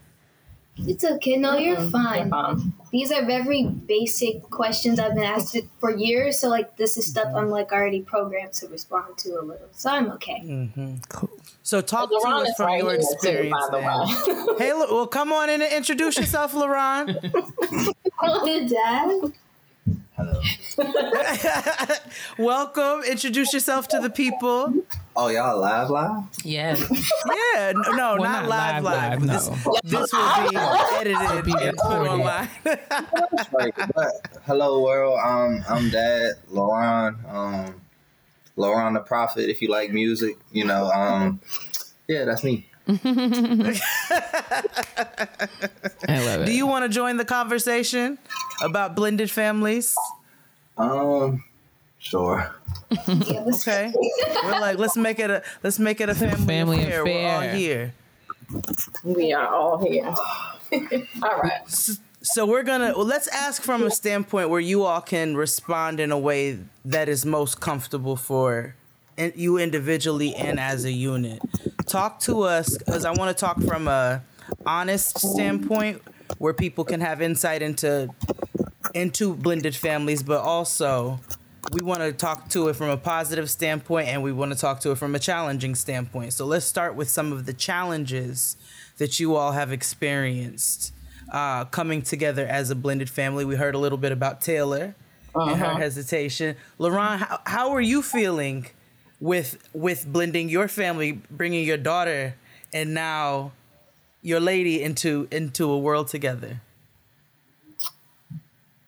It's okay. No, you're mm-hmm. fine. Mom. These are very basic questions I've been asked for years, so like this is stuff I'm like already programmed to respond to a little, so I'm okay. Mm-hmm. Cool. So talk to us from right your experience. Too, the hey, well, come on in and introduce yourself, LaRon. Hello, Dad. Hello. Welcome. Introduce yourself to the people. Oh, y'all live live? Yeah. Yeah. No, no not, not live live. live. live no. This, this will be edited be and put online. Hello, world. Um, I'm Dad, LaRon. Um, LaRon the Prophet, if you like music, you know. Um, yeah, that's me. I love it. Do you want to join the conversation about blended families? Um, sure. Okay. We're like, let's make it a let's make it a family, family affair. affair. We're all here. We are all here. All right. So, so we're gonna well, let's ask from a standpoint where you all can respond in a way that is most comfortable for you individually and as a unit. Talk to us, because I want to talk from a honest standpoint where people can have insight into into blended families, but also we want to talk to it from a positive standpoint and we want to talk to it from a challenging standpoint. So let's start with some of the challenges that you all have experienced uh, coming together as a blended family. We heard a little bit about Taylor uh-huh. and her hesitation. LaRon, how, how are you feeling with with blending your family, bringing your daughter and now your lady into into a world together?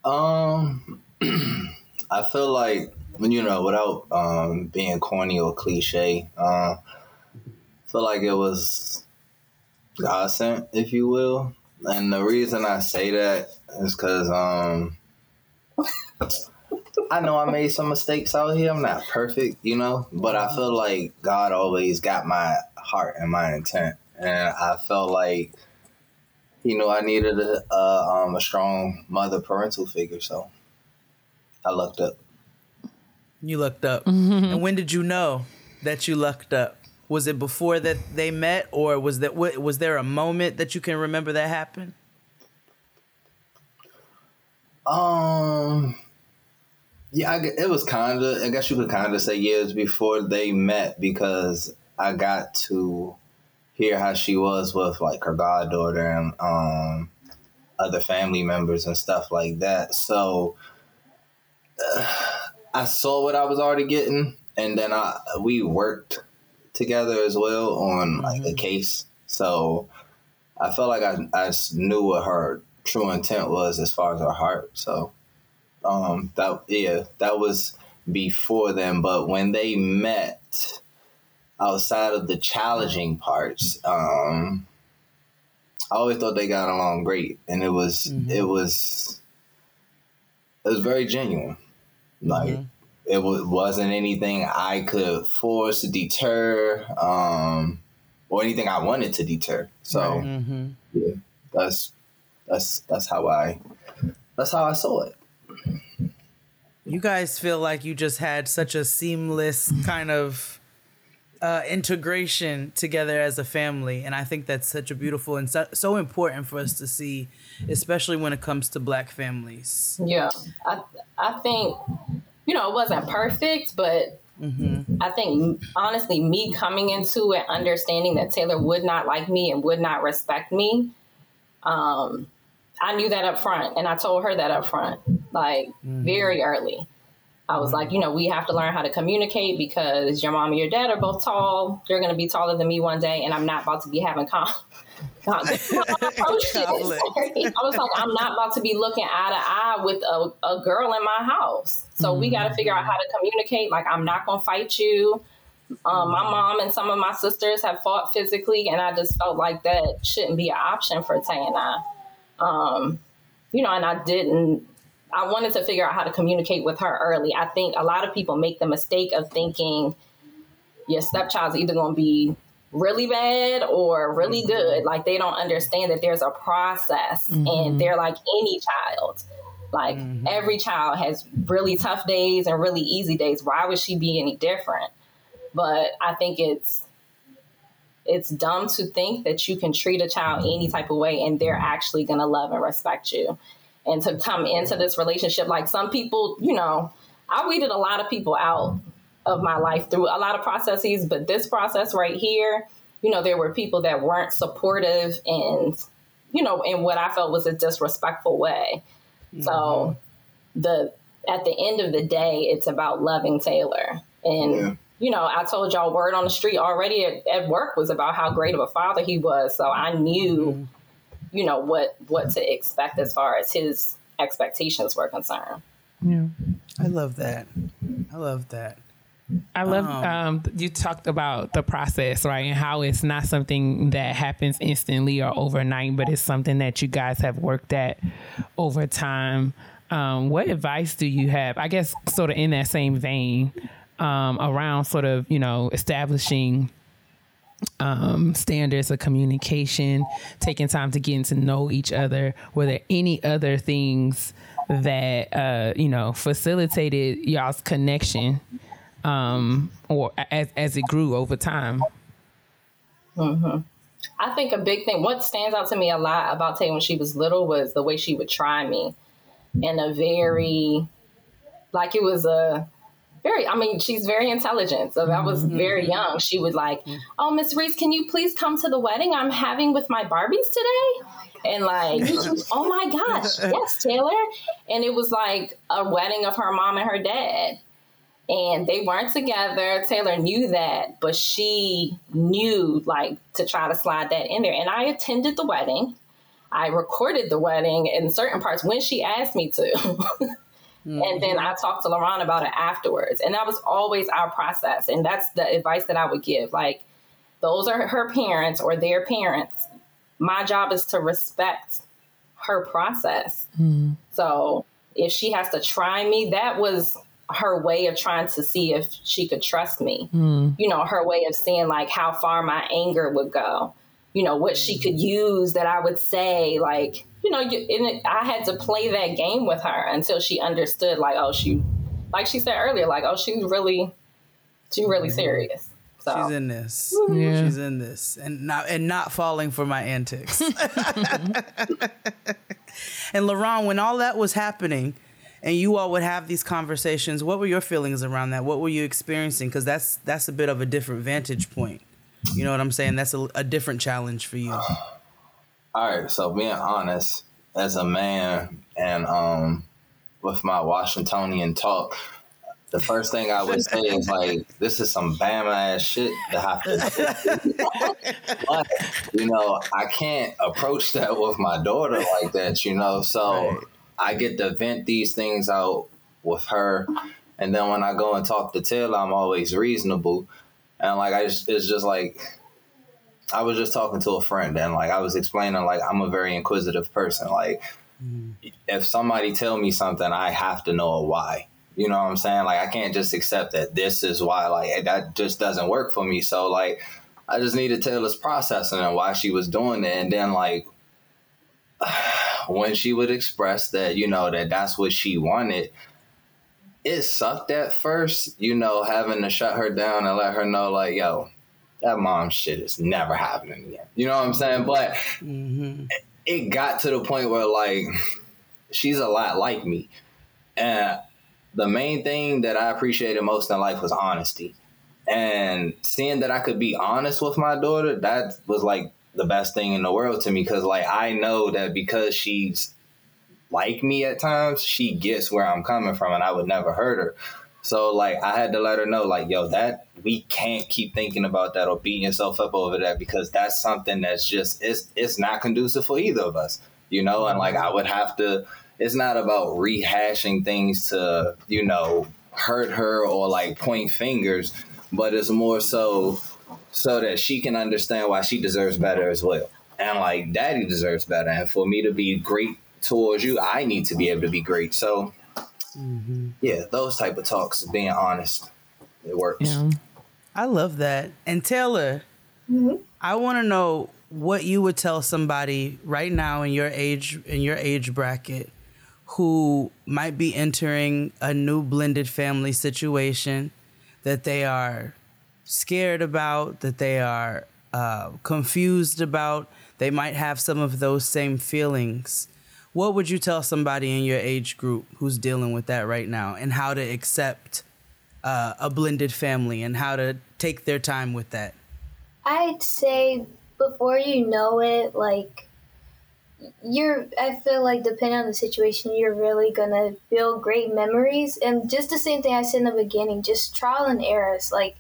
Um, I feel like, you know, without um, being corny or cliche, uh, I feel like it was God sent, if you will. And the reason I say that is because um, I know I made some mistakes out here. I'm not perfect, you know, but I feel like God always got my heart and my intent. And I felt like he knew I needed a, a, um, a strong mother parental figure. So I lucked up. You lucked up. Mm-hmm. And when did you know that you lucked up? Was it before that they met, or was that was there a moment that you can remember that happened? Um... Yeah, I, it was kind of, I guess you could kind of say years before they met, because I got to hear how she was with like her goddaughter and um, other family members and stuff like that. So uh, I saw what I was already getting, and then I we worked together as well on like a case. So I felt like I, I knew what her true intent was as far as her heart. So um, that yeah, that was before them. But when they met, outside of the challenging parts, um, I always thought they got along great, and it was mm-hmm. it was it was very genuine. Like mm-hmm. it w- wasn't anything I could force to deter, um, or anything I wanted to deter. So mm-hmm. yeah, that's that's that's how I that's how I saw it. You guys feel like you just had such a seamless kind of uh, integration together as a family. And I think that's such a beautiful and so, so important for us to see, especially when it comes to Black families. Yeah, I I think, you know, it wasn't perfect, but mm-hmm. I think, honestly, me coming into it, understanding that Taylor would not like me and would not respect me, um, I knew that up front, and I told her that up front. Like, mm-hmm. very early. I was mm-hmm. like, you know, we have to learn how to communicate because your mom and your dad are both tall. You're going to be taller than me one day, and I'm not about to be having con- con- oh, shit. I was like, I'm not about to be looking eye to eye with a, a girl in my house. So mm-hmm. we got to figure out how to communicate. Like, I'm not going to fight you. Um, my mom and some of my sisters have fought physically, and I just felt like that shouldn't be an option for Tay and I. Um, you know, and I didn't. I wanted to figure out how to communicate with her early. I think a lot of people make the mistake of thinking your stepchild's either going to be really bad or really good. Like, they don't understand that there's a process mm-hmm. and they're like any child. Like mm-hmm. every child has really tough days and really easy days. Why would she be any different? But I think it's, it's dumb to think that you can treat a child any type of way and they're actually going to love and respect you. And to come into this relationship, like some people, you know, I weeded a lot of people out of my life through a lot of processes. But this process right here, you know, there were people that weren't supportive and, you know, in what I felt was a disrespectful way. Mm-hmm. So the at the end of the day, it's about loving Taylor. And, yeah. you know, I told y'all word on the street already at, at work was about how great of a father he was. So I knew mm-hmm. you know, what, what to expect as far as his expectations were concerned. Yeah. I love that. I love that. I love, um, um, you talked about the process, right? And how it's not something that happens instantly or overnight, but it's something that you guys have worked at over time. Um, what advice do you have, I guess, sort of in that same vein, um, around sort of, you know, establishing Um, standards of communication, taking time to getting to know each other? Were there any other things that, uh, you know, facilitated y'all's connection um, or as, as it grew over time? Mm-hmm. I think a big thing, what stands out to me a lot about Tay when she was little was the way she would try me in a very, like it was a, Very, I mean, she's very intelligent. So I was very young. She would like, oh, Miss Reese, can you please come to the wedding I'm having with my Barbies today? And like, oh my gosh, yes, Taylor. And it was like a wedding of her mom and her dad. And they weren't together. Taylor knew that, but she knew like to try to slide that in there. And I attended the wedding. I recorded the wedding in certain parts when she asked me to. Mm-hmm. And then I talked to LaRon about it afterwards. And that was always our process. And that's the advice that I would give. Like, those are her parents or their parents. My job is to respect her process. Mm-hmm. So if she has to try me, that was her way of trying to see if she could trust me. Mm-hmm. You know, her way of seeing, like, how far my anger would go. You know, what she could use that I would say, like, you know, you, and it, I had to play that game with her until she understood, like, oh, she, like she said earlier, like, oh, she's really, she's really serious. So. She's in this. Mm-hmm. Yeah. She's in this. And not, and not falling for my antics. And LaRon, when all that was happening and you all would have these conversations, what were your feelings around that? What were you experiencing? Because that's, that's a bit of a different vantage point. You know what I'm saying? That's a, a different challenge for you. All right, so being honest, as a man and um, with my Washingtonian talk, the first thing I would say is like, this is some Bama ass shit that happens. But, you know, I can't approach that with my daughter like that, you know? So right. I get to vent these things out with her. And then when I go and talk to Taylor, I'm always reasonable. And, like, I just, it's just like, I was just talking to a friend and, like, I was explaining, like, I'm a very inquisitive person. Like, mm-hmm. if somebody tell me something, I have to know a why. You know what I'm saying? Like, I can't just accept that this is why. Like, that just doesn't work for me. So, like, I just needed Taylor's processing and why she was doing it. And then, like, when she would express that, you know, that that's what she wanted, it sucked at first, you know, having to shut her down and let her know, like, yo, that mom shit is never happening again. You know what I'm saying? But mm-hmm. it got to the point where, like, she's a lot like me. And the main thing that I appreciated most in life was honesty. And seeing that I could be honest with my daughter, that was, like, the best thing in the world to me, because, like, I know that because she's like me at times, she gets where I'm coming from, and I would never hurt her. So, like, I had to let her know, like, yo, that we can't keep thinking about that or beating yourself up over that, because that's something that's just, it's it's not conducive for either of us, you know? And, like, I would have to, it's not about rehashing things to, you know, hurt her or, like, point fingers, but it's more so so that she can understand why she deserves better as well. And, like, daddy deserves better. And for me to be great towards you, I need to be able to be great. So, mm-hmm. yeah, those type of talks, being honest, it works. Yeah. I love that. And Taylor, mm-hmm. I want to know what you would tell somebody right now in your age in your age bracket who might be entering a new blended family situation that they are scared about, that they are uh, confused about. They might have some of those same feelings. What would you tell somebody in your age group who's dealing with that right now, and how to accept uh, a blended family and how to take their time with that? I'd say before you know it, like, you're, I feel like depending on the situation, you're really going to build great memories. And just the same thing I said in the beginning, just trial and errors. Like,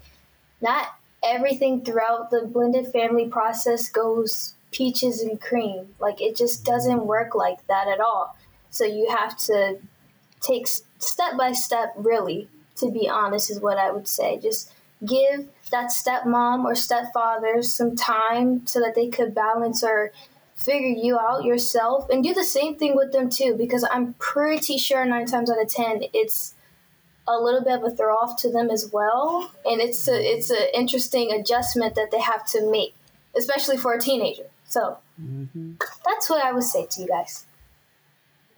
not everything throughout the blended family process goes peaches and cream. Like, it just doesn't work like that at all. So you have to take step by step, really, to be honest, is what I would say. Just give that stepmom or stepfather some time so that they could balance or figure you out yourself, and do the same thing with them too, because I'm pretty sure nine times out of ten it's a little bit of a throw off to them as well, and it's a, it's an interesting adjustment that they have to make, especially for a teenager. So mm-hmm. that's what I would say to you guys.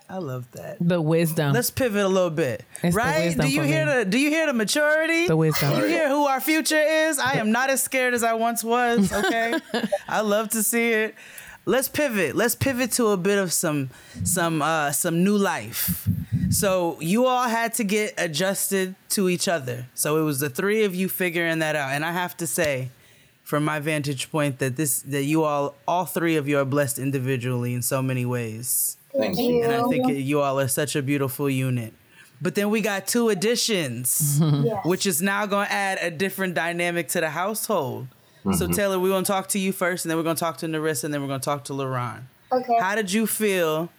I love that. The wisdom. Let's pivot a little bit, it's right? Do you hear me. the? Do you hear the maturity? The wisdom. Do you hear who our future is? I am not as scared as I once was. Okay, I love to see it. Let's pivot. Let's pivot to a bit of some some uh, some new life. So you all had to get adjusted to each other. So it was the three of you figuring that out. And I have to say, from my vantage point, that this that you all all three of you are blessed individually in so many ways. Thank you. And I think you all are such a beautiful unit. But then we got two additions, yes. which is now going to add a different dynamic to the household. So, Taylor, we're going to talk to you first, and then we're going to talk to Nerissa, and then we're going to talk to LaRon. Okay. How did you feel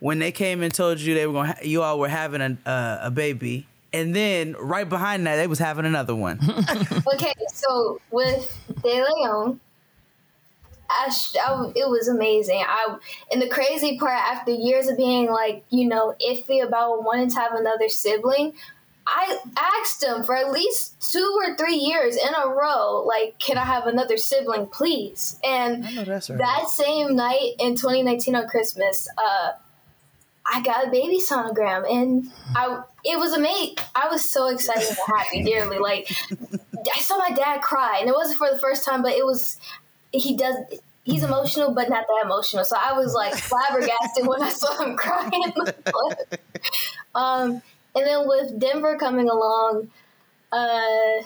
when they came and told you they were going? You all were having a, uh, a baby, and then right behind that, they was having another one. Okay, so with De Leon, I, I, it was amazing. I and the crazy part, after years of being, like, you know, iffy about wanting to have another sibling, I asked him for at least two or three years in a row, like, can I have another sibling, please? And right. that same night in twenty nineteen on Christmas, uh, I got a baby sonogram, and I it was amazing. I was so excited and happy, dearly. Like, I saw my dad cry, and it wasn't for the first time, but it was, he does, he's emotional, but not that emotional. So I was, like, flabbergasted when I saw him crying. um, And then with Denver coming along, uh, I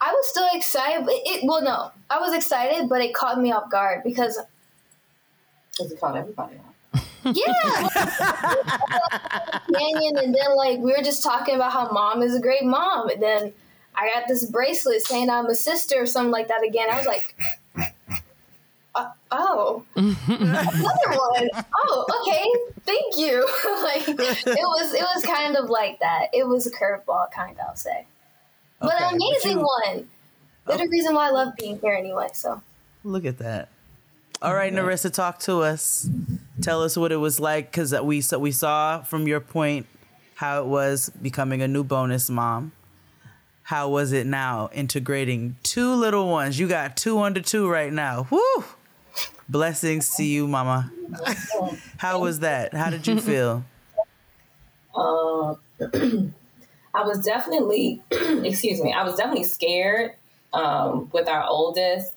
was still excited. It, it well, no, I was excited, but it caught me off guard because it caught everybody off. Yeah, companion, and then, like, we were just talking about how mom is a great mom, and then I got this bracelet saying I'm a sister or something like that again. I was like, Uh, oh, another one. Oh, okay. Thank you. Like it was, it was kind of like that. It was a curveball, kind of, I'll say, but okay, an amazing but you, one. They're okay. The reason why I love being here anyway. So look at that. All right, okay. Nerissa, talk to us. Tell us what it was like, because we so we saw from your point how it was becoming a new bonus mom. How was it now integrating two little ones? You got two under two right now. Woo! Blessings to you, Mama. How was that? How did you feel? Uh, I was definitely, excuse me, I was definitely scared um, with our oldest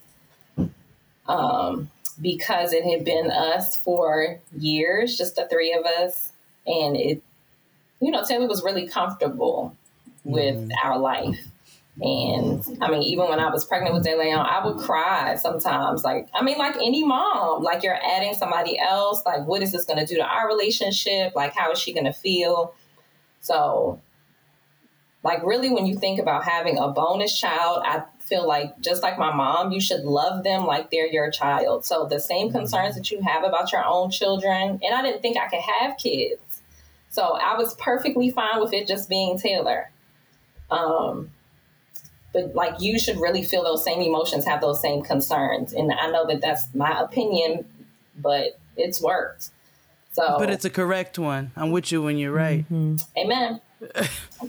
um, because it had been us for years, just the three of us. And it, you know, Taylor was really comfortable with mm. our life. And I mean, even when I was pregnant with DeLeon, I would cry sometimes. Like, I mean, like any mom, like you're adding somebody else. Like, what is this going to do to our relationship? Like, how is she going to feel? So, like, really, when you think about having a bonus child, I feel like just like my mom, you should love them like they're your child. So the same concerns that you have about your own children. And I didn't think I could have kids. So I was perfectly fine with it just being Taylor. Um, But, like, you should really feel those same emotions, have those same concerns. And I know that that's my opinion, but it's worked. So, but it's a correct one. I'm with you when you're right. Mm-hmm. Amen.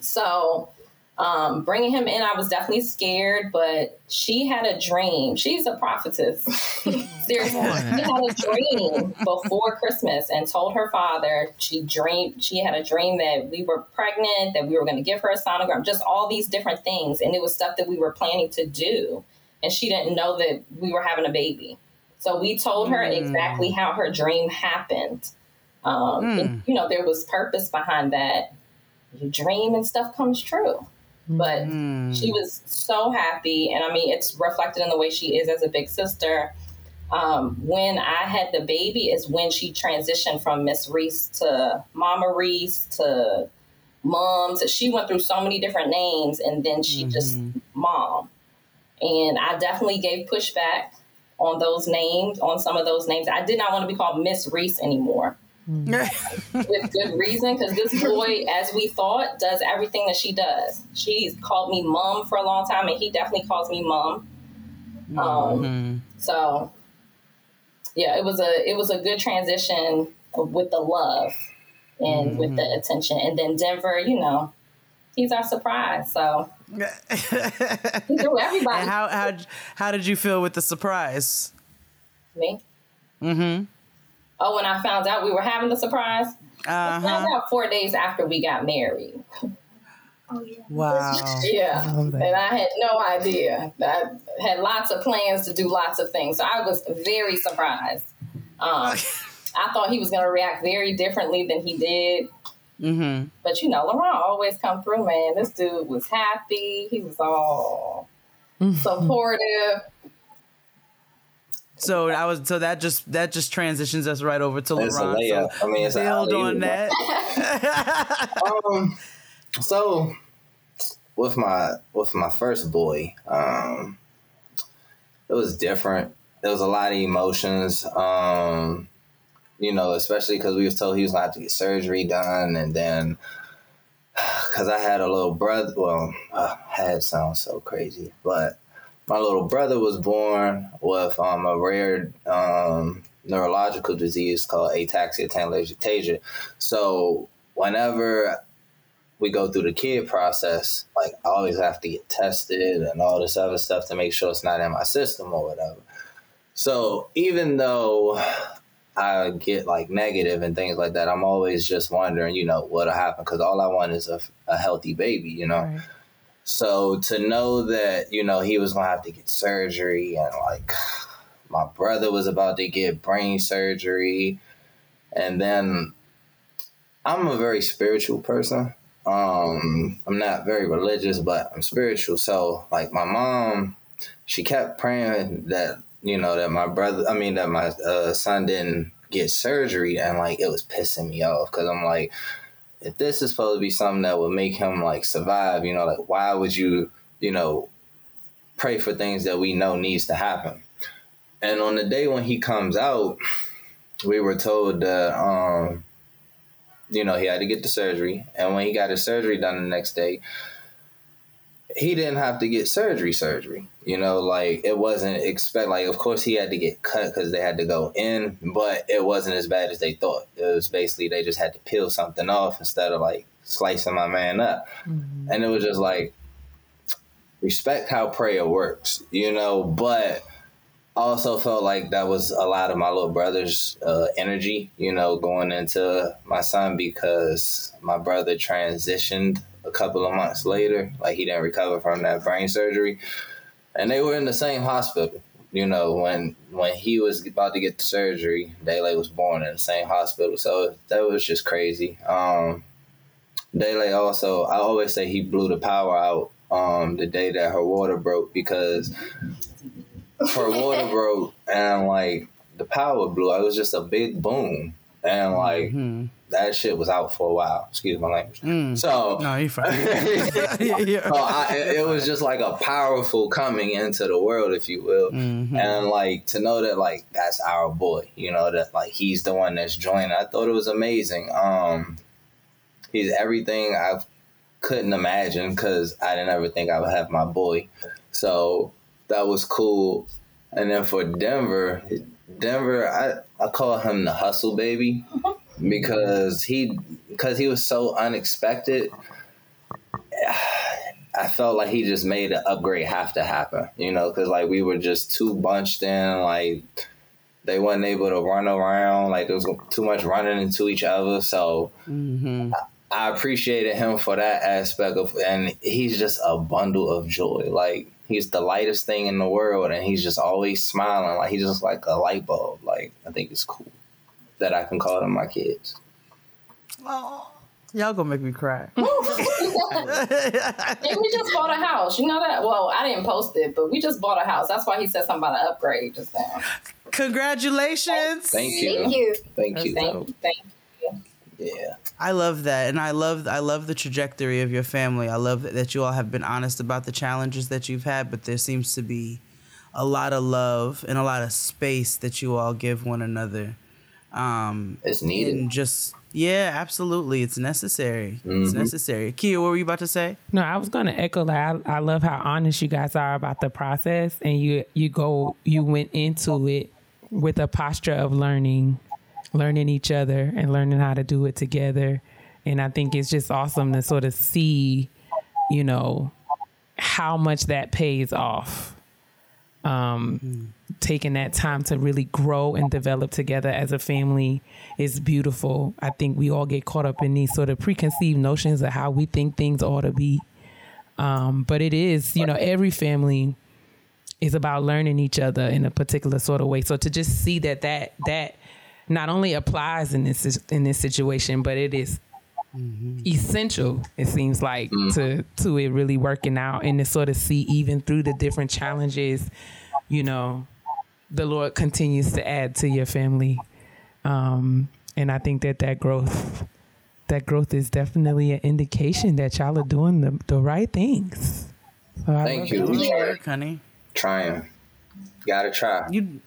So, um, bringing him in, I was definitely scared, but she had a dream. She's a prophetess. Seriously. She had a dream before Christmas and told her father she dreamed, she had a dream that we were pregnant, that we were going to give her a sonogram, just all these different things. And it was stuff that we were planning to do. And she didn't know that we were having a baby. So we told her mm. exactly how her dream happened. Um, mm. and, you know, there was purpose behind that. You dream and stuff comes true. But mm. she was so happy. And I mean, it's reflected in the way she is as a big sister. Um, when I had the baby is when she transitioned from Miss Reese to Mama Reese to Mom. So she went through so many different names and then she mm-hmm. just Mom. And I definitely gave pushback on those names, on some of those names. I did not want to be called Miss Reese anymore. With good reason, because this boy, as we thought, does everything that she does. She's called me Mom for a long time, and he definitely calls me Mom. Um, mm-hmm. So, yeah, it was a it was a good transition with the love and mm-hmm. with the attention. And then Denver, you know, he's our surprise. So he threw everybody. And how how how did you feel with the surprise? Me. Mm-hmm. Oh, when I found out we were having the surprise, uh-huh. I found out four days after we got married. Oh, yeah. Wow. Yeah. I and I had no idea. I had lots of plans to do lots of things. So I was very surprised. Um, I thought he was going to react very differently than he did. Mm-hmm. But, you know, LaRon always come through, man. This dude was happy. He was all mm-hmm. supportive. So I was so that just that just transitions us right over to LaRon. So I mean, it's build on that. um, so with my with my first boy, um, it was different. There was a lot of emotions, um, you know, especially because we was told he was going to have to get surgery done, and then because I had a little brother. Well, uh, had sounds so crazy, but. My little brother was born with um, a rare um, neurological disease called ataxia telangiectasia. So whenever we go through the kid process, like I always have to get tested and all this other stuff to make sure it's not in my system or whatever. So even though I get like negative and things like that, I'm always just wondering, you know, what'll happen because all I want is a, a healthy baby, you know. Right. So to know that, you know, he was going to have to get surgery and like my brother was about to get brain surgery. And then I'm a very spiritual person. Um, I'm not very religious, but I'm spiritual. So like my mom, she kept praying that, you know, that my brother, I mean, that my uh, son didn't get surgery. And like it was pissing me off because I'm like, if this is supposed to be something that would make him like survive, you know, like why would you, you know, pray for things that we know needs to happen? And on the day when he comes out, we were told that, um, you know, he had to get the surgery. And when he got his surgery done the next day, he didn't have to get surgery surgery. You know, like, it wasn't expect, like, of course he had to get cut because they had to go in, but it wasn't as bad as they thought. It was basically they just had to peel something off instead of, like, slicing my man up. Mm-hmm. And it was just like, respect how prayer works, you know, but also felt like that was a lot of my little brother's uh, energy, you know, going into my son, because my brother transitioned a couple of months later. Like, he didn't recover from that brain surgery. And they were in the same hospital. You know, when when he was about to get the surgery, Dele was born in the same hospital. So that was just crazy. Um, Dele also, I always say he blew the power out um, the day that her water broke, because her water broke and, like, the power blew. It was just a big boom. And, like, mm-hmm. that shit was out for a while. Excuse my language. Mm. So, no, he fine. so I, it, it was just, like, a powerful coming into the world, if you will. Mm-hmm. And, like, to know that, like, that's our boy, you know, that, like, he's the one that's joining. I thought it was amazing. Um, he's everything I couldn't imagine, because I didn't ever think I would have my boy. So that was cool. And then for Denver, Denver, I, I call him the hustle baby, because he because he was so unexpected. I felt like he just made an upgrade have to happen, you know, because, like, we were just too bunched in. Like, they weren't able to run around. Like, there was too much running into each other. So mm-hmm. I, I appreciated him for that aspect of, and he's just a bundle of joy. Like, he's the lightest thing in the world, and he's just always smiling. Like, he's just like a light bulb. Like, I think it's cool that I can call them my kids. Oh, y'all gonna make me cry. And we just bought a house. You know that? Well, I didn't post it, but we just bought a house. That's why he said something about an upgrade just now. Congratulations. Thank you. Thank you. Thank you. Thank you. Thank you. Yeah, I love that, and I love I love the trajectory of your family. I love that you all have been honest about the challenges that you've had, but there seems to be a lot of love and a lot of space that you all give one another. Um, it's needed. And just yeah, absolutely, it's necessary. Mm-hmm. It's necessary. Kia, what were you about to say? No, I was going to echo that. I, I love how honest you guys are about the process, and you you go you went into it with a posture of learning. learning each other and learning how to do it together. And I think it's just awesome to sort of see, you know, how much that pays off. Um, mm-hmm. Taking that time to really grow and develop together as a family is beautiful. I think we all get caught up in these sort of preconceived notions of how we think things ought to be. Um, but it is, you know, every family is about learning each other in a particular sort of way. So to just see that, that, that, not only applies in this in this situation, but it is mm-hmm. essential, it seems like, mm-hmm. to, to it really working out, and to sort of see even through the different challenges, you know, the Lord continues to add to your family. Um, and I think that that growth, that growth is definitely an indication that y'all are doing the, the right things. So Thank I you. We are honey. Trying. Gotta try. You...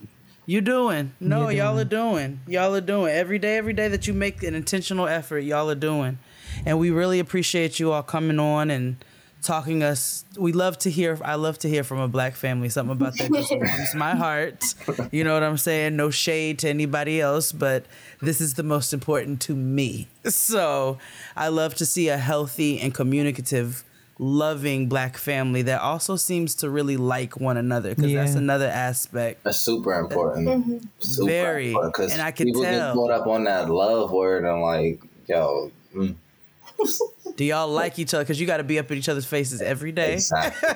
You're doing. No, You're doing. y'all are doing. Y'all are doing. Every day, every day that you make an intentional effort, y'all are doing. And we really appreciate you all coming on and talking us. We love to hear. I love to hear from a black family. Something about that just warms my heart. You know what I'm saying? No shade to anybody else, but this is the most important to me. So I love to see a healthy and communicative, loving black family that also seems to really like one another, because yeah. that's another aspect that's super important. Mm-hmm. Super very important, cause and I can people tell people get caught up on that love word and like yo mm. do y'all like each other, because you got to be up in each other's faces every day. Exactly.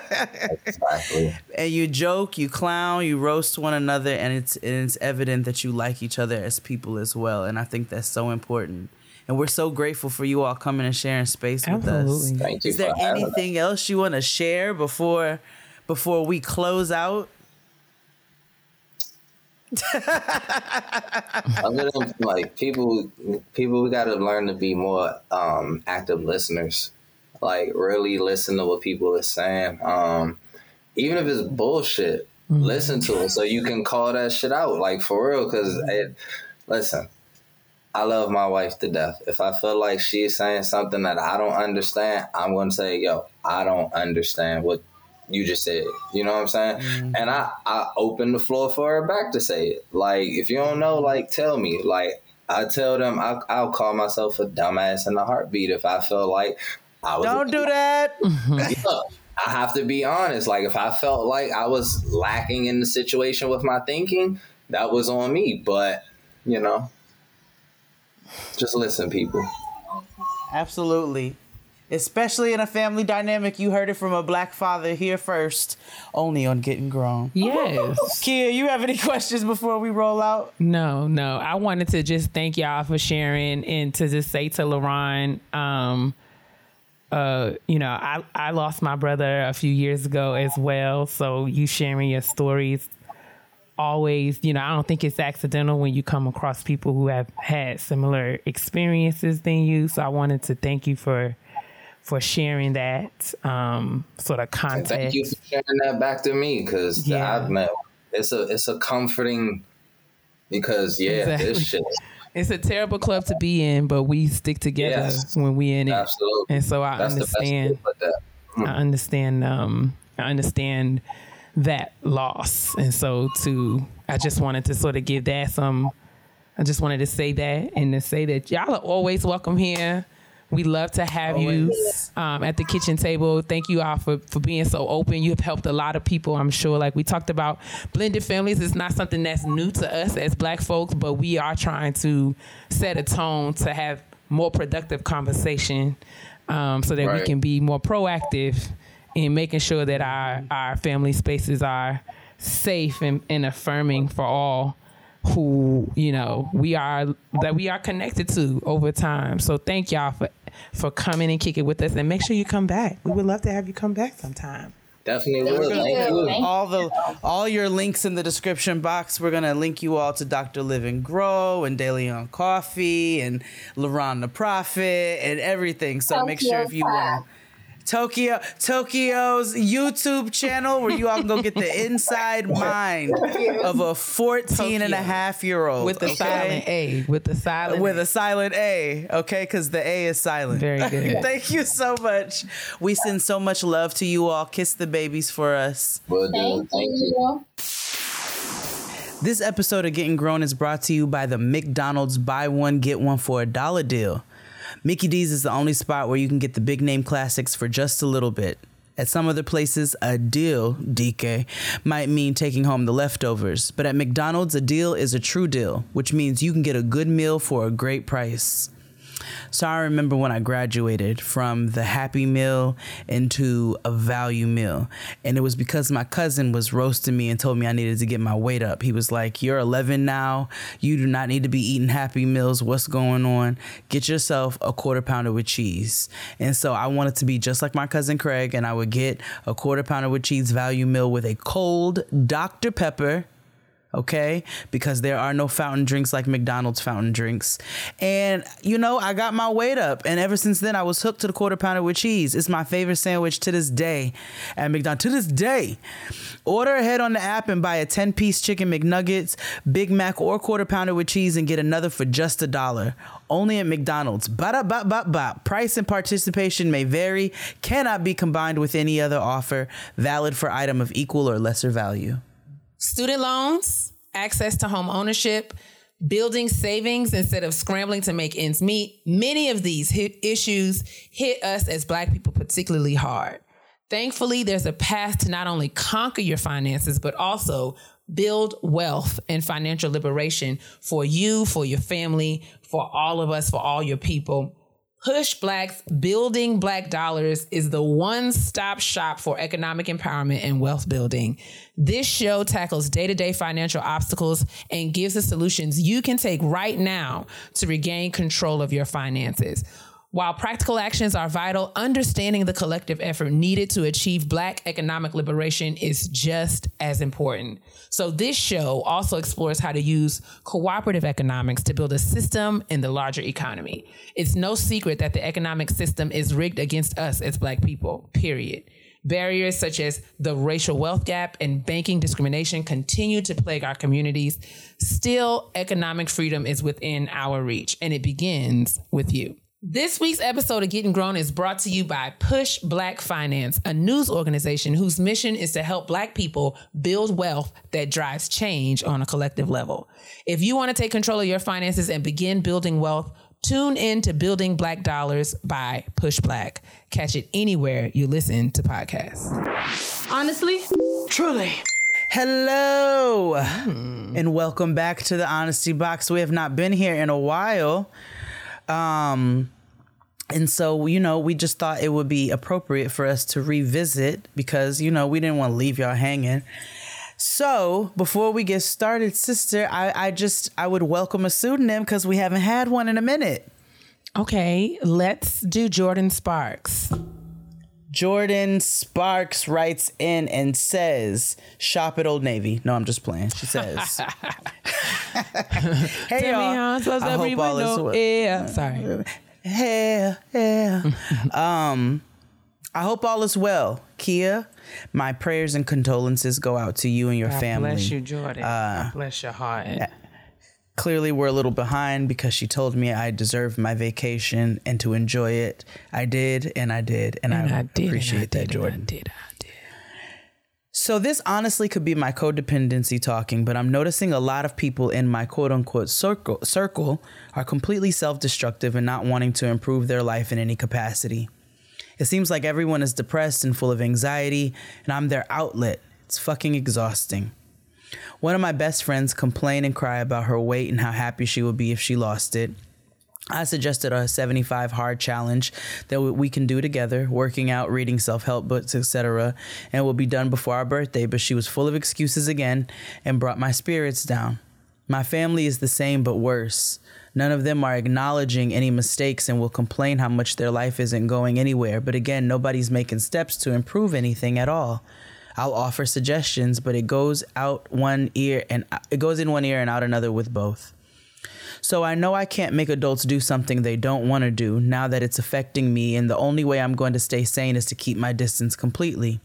Exactly. And you joke, you clown, you roast one another, and it's and it's evident that you like each other as people as well, and I think that's so important. And we're so grateful for you all coming and sharing space with Absolutely. Us. Thank you. Is there anything that. else you want to share before before we close out? Other than, like, people, people, we got to learn to be more um, active listeners. Like, really listen to what people are saying, um, even if it's bullshit. mm-hmm. listen to it so you can call that shit out, like, for real. Because, listen, I love my wife to death. If I feel like she's saying something that I don't understand, I'm going to say, yo, I don't understand what you just said. You know what I'm saying? Mm-hmm. And I, I open the floor for her back to say it. Like, if you don't know, like, tell me. Like, I tell them I'll, I'll call myself a dumbass in a heartbeat if I feel like I was. Don't do that. Yeah, I have to be honest. Like, if I felt like I was lacking in the situation with my thinking, that was on me. But, you know. Just listen, people. Absolutely. Especially in a family dynamic. You heard it from a black father here first, only on Getting Grown. Yes. Kia, you have any questions before we roll out? No, no. I wanted to just thank y'all for sharing and to just say to LaRon, um, uh, you know, I, I lost my brother a few years ago as well. So you sharing your stories, always, you know, I don't think it's accidental when you come across people who have had similar experiences than you. So I wanted to thank you for for sharing that um, sort of context. Thank you for sharing that back to me, because yeah. I've met it's a it's a comforting because yeah, exactly. This shit. It's a terrible club to be in, but we stick together yes. when we in it. Absolutely. And so I That's understand. That. Mm. I understand. Um, I understand. that loss. And so to I just wanted to sort of give that some I just wanted to say that and to say that y'all are always welcome here. We love to have always. you um, at the kitchen table. Thank you all for, for being so open. You've helped a lot of people, I'm sure. Like we talked about blended families. It's not something that's new to us as black folks, but we are trying to set a tone to have more productive conversation um, so that right. we can be more proactive in making sure that our, our family spaces are safe and, and affirming for all who, you know, we are, that we are connected to over time. So thank y'all for, for coming and kicking with us, and make sure you come back. We would love to have you come back sometime. Definitely. We're gonna put all the all your links in the description box. We're gonna link you all to Doctor Live and Grow and Daily on Coffee and LaRon the Prophet and everything. So make sure if you want. Tokyo, Tokyo's YouTube channel where you all can go get the inside mind of a fourteen and a half year old with the okay? silent A, with the silent, with a silent A, okay? Because the A is silent. Very good. Thank you so much. We send so much love to you all. Kiss the babies for us. Well done. Thank you. This episode of Getting Grown is brought to you by the McDonald's buy one get one for a dollar deal. Mickey D's is the only spot where you can get the big name classics for just a little bit. At some other places, a deal, D K, might mean taking home the leftovers. But at McDonald's, a deal is a true deal, which means you can get a good meal for a great price. So I remember when I graduated from the Happy Meal into a value meal. And it was because my cousin was roasting me and told me I needed to get my weight up. He was like, you're eleven now. You do not need to be eating Happy Meals. What's going on? Get yourself a quarter pounder with cheese. And so I wanted to be just like my cousin Craig, and I would get a quarter pounder with cheese value meal with a cold Doctor Pepper. Okay, because there are no fountain drinks like McDonald's fountain drinks. And, you know, I got my weight up. And ever since then, I was hooked to the quarter pounder with cheese. It's my favorite sandwich to this day at McDonald's. To this day, order ahead on the app and buy a ten-piece chicken McNuggets, Big Mac, or quarter pounder with cheese and get another for just a dollar. Only at McDonald's. Ba-da-ba-ba-ba. Price and participation may vary. Cannot be combined with any other offer. Valid for item of equal or lesser value. Student loans, access to home ownership, building savings instead of scrambling to make ends meet. Many of these hit issues hit us as Black people particularly hard. Thankfully, there's a path to not only conquer your finances, but also build wealth and financial liberation for you, for your family, for all of us, for all your people. Push Black's Building Black Dollars is the one-stop shop for economic empowerment and wealth building. This show tackles day-to-day financial obstacles and gives the solutions you can take right now to regain control of your finances. While practical actions are vital, understanding the collective effort needed to achieve Black economic liberation is just as important. So this show also explores how to use cooperative economics to build a system in the larger economy. It's no secret that the economic system is rigged against us as Black people, period. Barriers such as the racial wealth gap and banking discrimination continue to plague our communities. Still, economic freedom is within our reach, and it begins with you. This week's episode of Getting Grown is brought to you by Push Black Finance, a news organization whose mission is to help Black people build wealth that drives change on a collective level. If you want to take control of your finances and begin building wealth, tune in to Building Black Dollars by Push Black. Catch it anywhere you listen to podcasts. Honestly, truly. Hello, mm. and welcome back to the Honesty Box. We have not been here in a while. Um, and so, you know, we just thought it would be appropriate for us to revisit because, you know, we didn't want to leave y'all hanging. So before we get started, sister, I, I just, I would welcome a pseudonym because we haven't had one in a minute. Okay. Let's do Jordan Sparks. Jordan Sparks writes in and says, shop at Old Navy. No, I'm just playing. She says, hey, y'all. I hope all is well. Yeah. Sorry. Yeah, yeah. um, I hope all is well, Kia. My prayers and condolences go out to you and your God family. Bless you, Jordan. Uh, God bless your heart. Clearly, we're a little behind because she told me I deserved my vacation and to enjoy it. I did, and I did, and, and I, I did, appreciate and I that, did, Jordan. And I did, I did. So this honestly could be my codependency talking, but I'm noticing a lot of people in my quote-unquote circle, circle are completely self-destructive and not wanting to improve their life in any capacity. It seems like everyone is depressed and full of anxiety, and I'm their outlet. It's fucking exhausting. One of my best friends complained and cried about her weight and how happy she would be if she lost it. I suggested a seventy-five hard challenge that we can do together, working out, reading self-help books, et cetera, and will be done before our birthday, but she was full of excuses again and brought my spirits down. My family is the same but worse. None of them are acknowledging any mistakes and will complain how much their life isn't going anywhere, but again, nobody's making steps to improve anything at all. I'll offer suggestions, but it goes out one ear and it goes in one ear and out another with both. So I know I can't make adults do something they don't want to do now that it's affecting me, and the only way I'm going to stay sane is to keep my distance completely.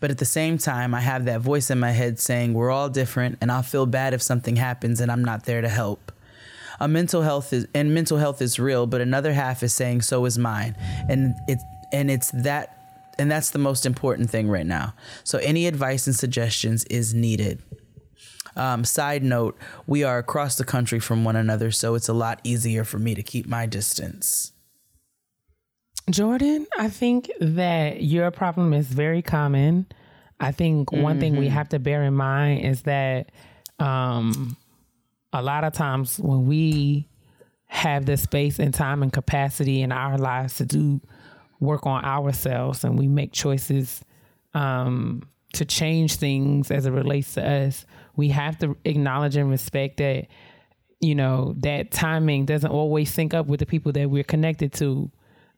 But at the same time, I have that voice in my head saying we're all different, and I'll feel bad if something happens and I'm not there to help. A mental health is and mental health is real, but another half is saying so is mine, and it and it's that. And that's the most important thing right now. So any advice and suggestions is needed. Um, side note, we are across the country from one another, so it's a lot easier for me to keep my distance. Jordan, I think that your problem is very common. I think one mm-hmm. thing we have to bear in mind is that um, a lot of times when we have the space and time and capacity in our lives to do work on ourselves, and we make choices um, to change things as it relates to us, we have to acknowledge and respect that, you know, that timing doesn't always sync up with the people that we're connected to,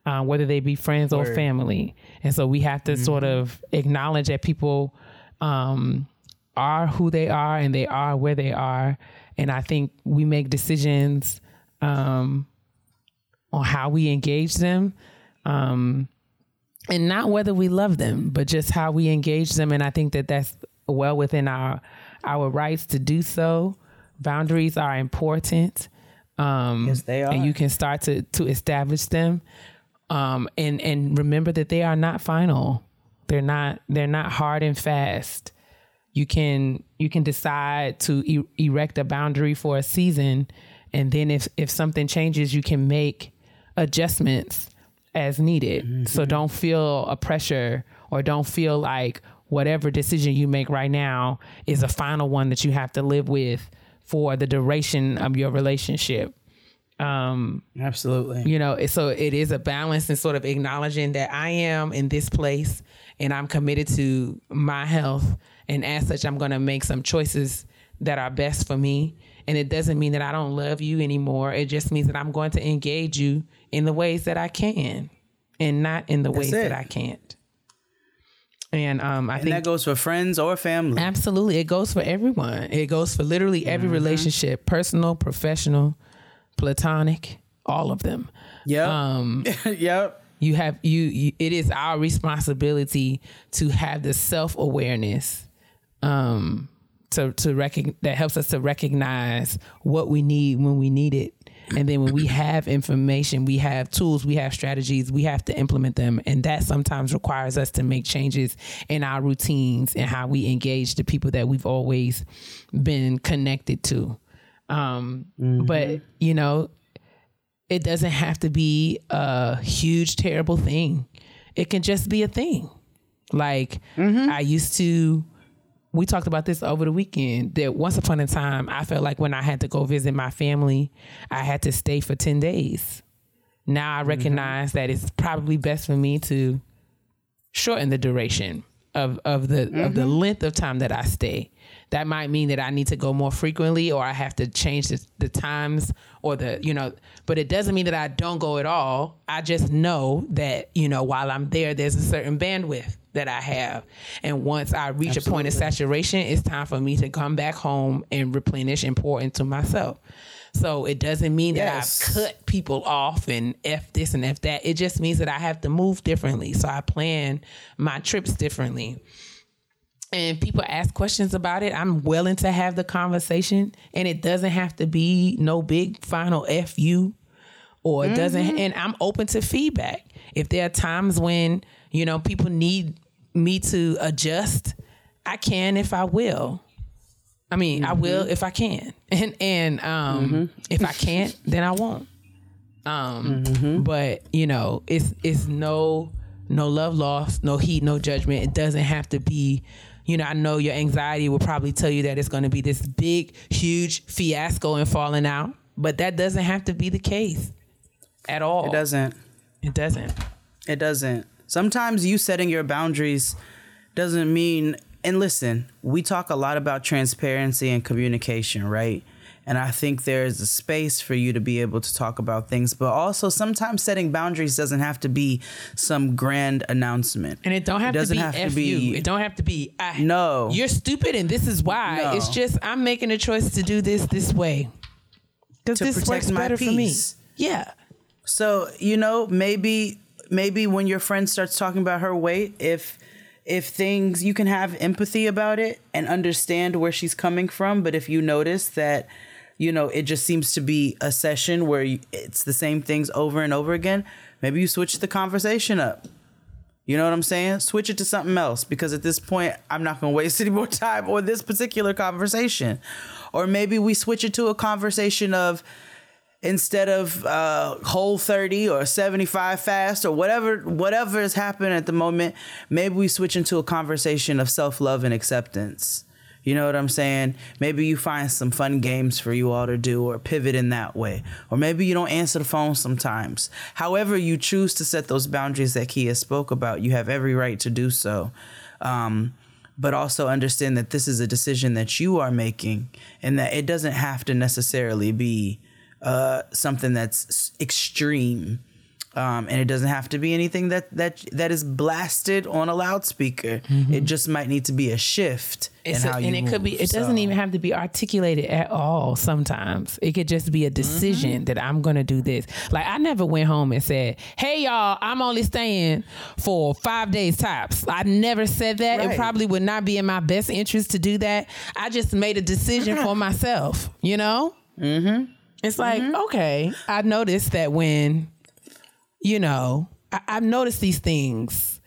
uh, whether they be friends Word. or family. And so we have to mm-hmm. sort of acknowledge that people um, are who they are and they are where they are. And I think we make decisions um, on how we engage them. Um, and not whether we love them, but just how we engage them. And I think that that's well within our, our rights to do so. Boundaries are important. Um, yes, they are. And you can start to, to establish them. Um, and, and remember that they are not final. They're not, they're not hard and fast. You can, you can decide to e- erect a boundary for a season. And then if, if something changes, you can make adjustments as needed. Mm-hmm. So don't feel a pressure or don't feel like whatever decision you make right now is a final one that you have to live with for the duration of your relationship. Um, Absolutely. You know, so it is a balance and sort of acknowledging that I am in this place and I'm committed to my health. And as such, I'm going to make some choices that are best for me. And it doesn't mean that I don't love you anymore. It just means that I'm going to engage you in the ways that I can and not in the That's ways it. that I can't. And um, I and think that goes for friends or family. Absolutely. It goes for everyone. It goes for literally every mm-hmm. relationship, personal, professional, platonic, all of them. Yep. Um, yep. You have you, you it is our responsibility to have the self-awareness um to to recognize, that helps us to recognize what we need when we need it. And then when we have information, we have tools, we have strategies, we have to implement them. And that sometimes requires us to make changes in our routines and how we engage the people that we've always been connected to. Um, mm-hmm. But, you know, it doesn't have to be a huge, terrible thing. It can just be a thing. Like mm-hmm. I used to, we talked about this over the weekend, that once upon a time, I felt like when I had to go visit my family, I had to stay for ten days. Now I recognize mm-hmm. that it's probably best for me to shorten the duration of, of the mm-hmm. of the length of time that I stay. That might mean that I need to go more frequently, or I have to change the, the times or the, you know, but it doesn't mean that I don't go at all. I just know that, you know, while I'm there, there's a certain bandwidth that I have. And once I reach Absolutely. a point of saturation, it's time for me to come back home and replenish and pour into myself. So it doesn't mean yes. that I've cut people off and F this and F that. It just means that I have to move differently. So I plan my trips differently. And people ask questions about it. I'm willing to have the conversation, and it doesn't have to be no big final F you, or it mm-hmm. doesn't. And I'm open to feedback. If there are times when, you know, people need me to adjust, I can if I will. I mean, mm-hmm. I will if I can, and and um, mm-hmm. if I can't, then I won't. Um, mm-hmm. But you know, it's it's no no love lost, no heat, no judgment. It doesn't have to be. You know, I know your anxiety will probably tell you that it's going to be this big, huge fiasco and falling out, but that doesn't have to be the case at all. It doesn't. It doesn't. It doesn't. Sometimes you setting your boundaries doesn't mean, and listen, we talk a lot about transparency and communication, right? And I think there is a space for you to be able to talk about things, but also sometimes setting boundaries doesn't have to be some grand announcement. And it don't have, it to, be have to be. It don't have to be. I, no. You're stupid and this is why. No. It's just, I'm making a choice to do this this way. Because this works better for me. Yeah. So, you know, maybe... Maybe when your friend starts talking about her weight, if if things, you can have empathy about it and understand where she's coming from. But if you notice that, you know, it just seems to be a session where you, it's the same things over and over again, maybe you switch the conversation up. You know what I'm saying? Switch it to something else, because at this point, I'm not going to waste any more time on this particular conversation. Or maybe we switch it to a conversation of, instead of uh, Whole thirty or seventy-five fast or whatever whatever is happening at the moment, maybe we switch into a conversation of self-love and acceptance. You know what I'm saying? Maybe you find some fun games for you all to do, or pivot in that way. Or maybe you don't answer the phone sometimes. However you choose to set those boundaries that Kia spoke about, you have every right to do so. Um, but also understand that this is a decision that you are making, and that it doesn't have to necessarily be Uh, something that's extreme, um, and it doesn't have to be anything that that that is blasted on a loudspeaker. Mm-hmm. It just might need to be a shift it's in a, how you and it move, could be. It so. doesn't even have to be articulated at all. Sometimes it could just be a decision mm-hmm. that I'm going to do this. Like, I never went home and said, "Hey y'all, I'm only staying for five days tops." I never said that. Right. It probably would not be in my best interest to do that. I just made a decision for myself. You know. Mm-hmm. It's like, mm-hmm. okay, I noticed that when, you know, I, I've noticed these things,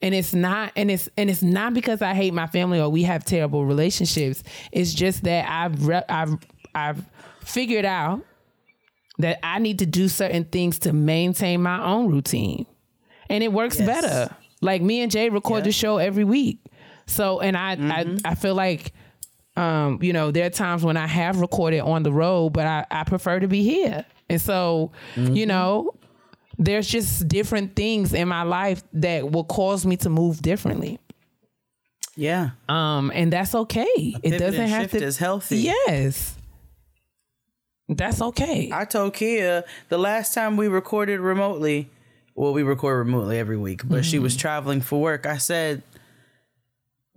and it's not, and it's, and it's not because I hate my family or we have terrible relationships. It's just that I've, re- I've, I've figured out that I need to do certain things to maintain my own routine, and it works yes. better. Like, me and Jay record yeah. the show every week. So, and I, mm-hmm. I, I feel like, Um, you know, there are times when I have recorded on the road, but I, I prefer to be here. And so, mm-hmm. you know, there's just different things in my life that will cause me to move differently. Yeah. Um, and that's okay. It doesn't have to. Is healthy. Yes. That's okay. I told Kia the last time we recorded remotely, well, we record remotely every week, but mm-hmm. she was traveling for work. I said,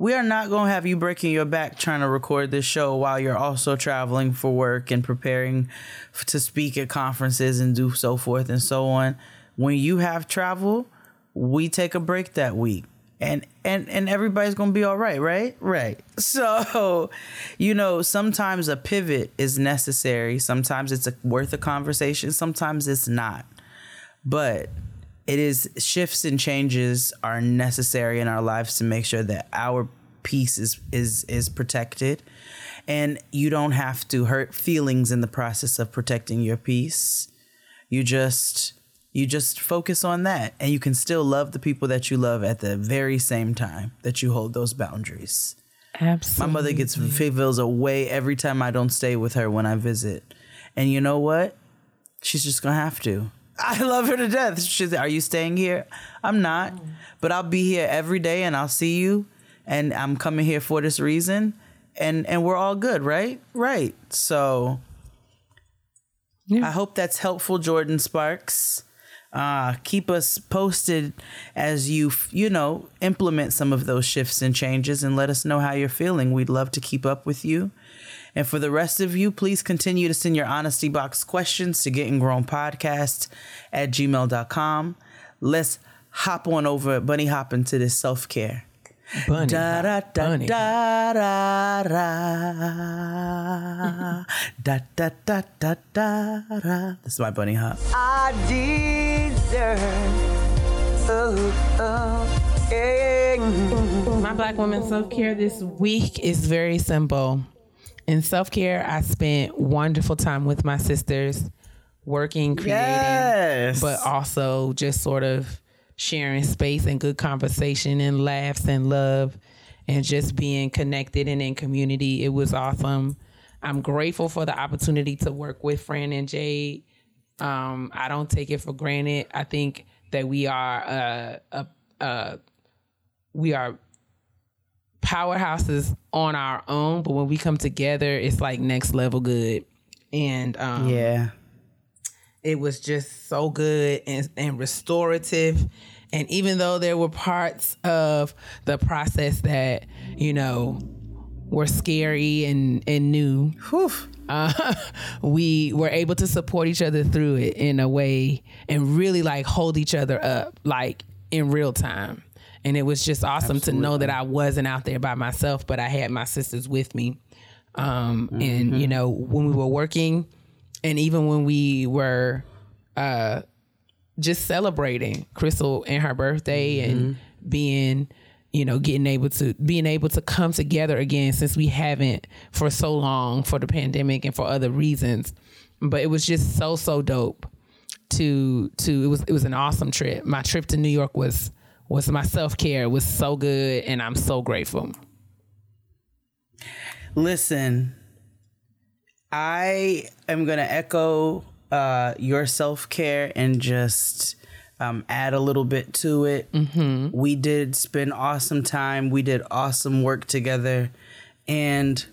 we are not going to have you breaking your back trying to record this show while you're also traveling for work and preparing f- to speak at conferences and do so forth and so on. when you have travel, we take a break that week. And, and and everybody's going to be all right, right? Right. So, you know, sometimes a pivot is necessary. Sometimes it's a, worth a conversation. Sometimes it's not. But it is, shifts and changes are necessary in our lives to make sure that our peace is is, is protected. And you don't have to hurt feelings in the process of protecting your peace. You just... You just focus on that, and you can still love the people that you love at the very same time that you hold those boundaries. Absolutely. My mother gets feels away every time I don't stay with her when I visit. And you know what? She's just going to have to. I love her to death. She's like, are you staying here? I'm not, oh. but I'll be here every day, and I'll see you, and I'm coming here for this reason, and, and we're all good, right? Right. So yeah. I hope that's helpful, Jordan Sparks. Uh, keep us posted as you, you know, implement some of those shifts and changes, and let us know how you're feeling. We'd love to keep up with you. And for the rest of you, please continue to send your honesty box questions to getting grown podcast at gmail dot com. Let's hop on over, bunny hop into this self-care. Bunny da, da, da, bunny da, da, da, da, da, da, da, da, da. This is my bunny hop. I deserve oh, oh, eh. My Black woman self-care this week is very simple. In self-care, I spent wonderful time with my sisters, working, creating, yes. but also just sort of sharing space and good conversation and laughs and love and just being connected and in community. It was awesome. I'm grateful for the opportunity to work with Fran and Jade. Um, I don't take it for granted. I think that we are uh, uh, uh, we are powerhouses on our own, but when we come together, it's like next level good. And um, yeah. It was just so good and, and restorative. And even though there were parts of the process that, you know, were scary and, and new, uh, we were able to support each other through it in a way and really like hold each other up, like in real time. And it was just awesome Absolutely. To know that I wasn't out there by myself, but I had my sisters with me. Um, mm-hmm. And, you know, when we were working, and even when we were uh, just celebrating Crystal and her birthday and mm-hmm. being, you know, getting able to being able to come together again, since we haven't for so long for the pandemic and for other reasons. But it was just so, so dope to to it was it was an awesome trip. My trip to New York was was my self-care. It was so good. And I'm so grateful. Listen. I am going to echo uh, your self-care and just um, add a little bit to it. Mm-hmm. We did spend awesome time. We did awesome work together. And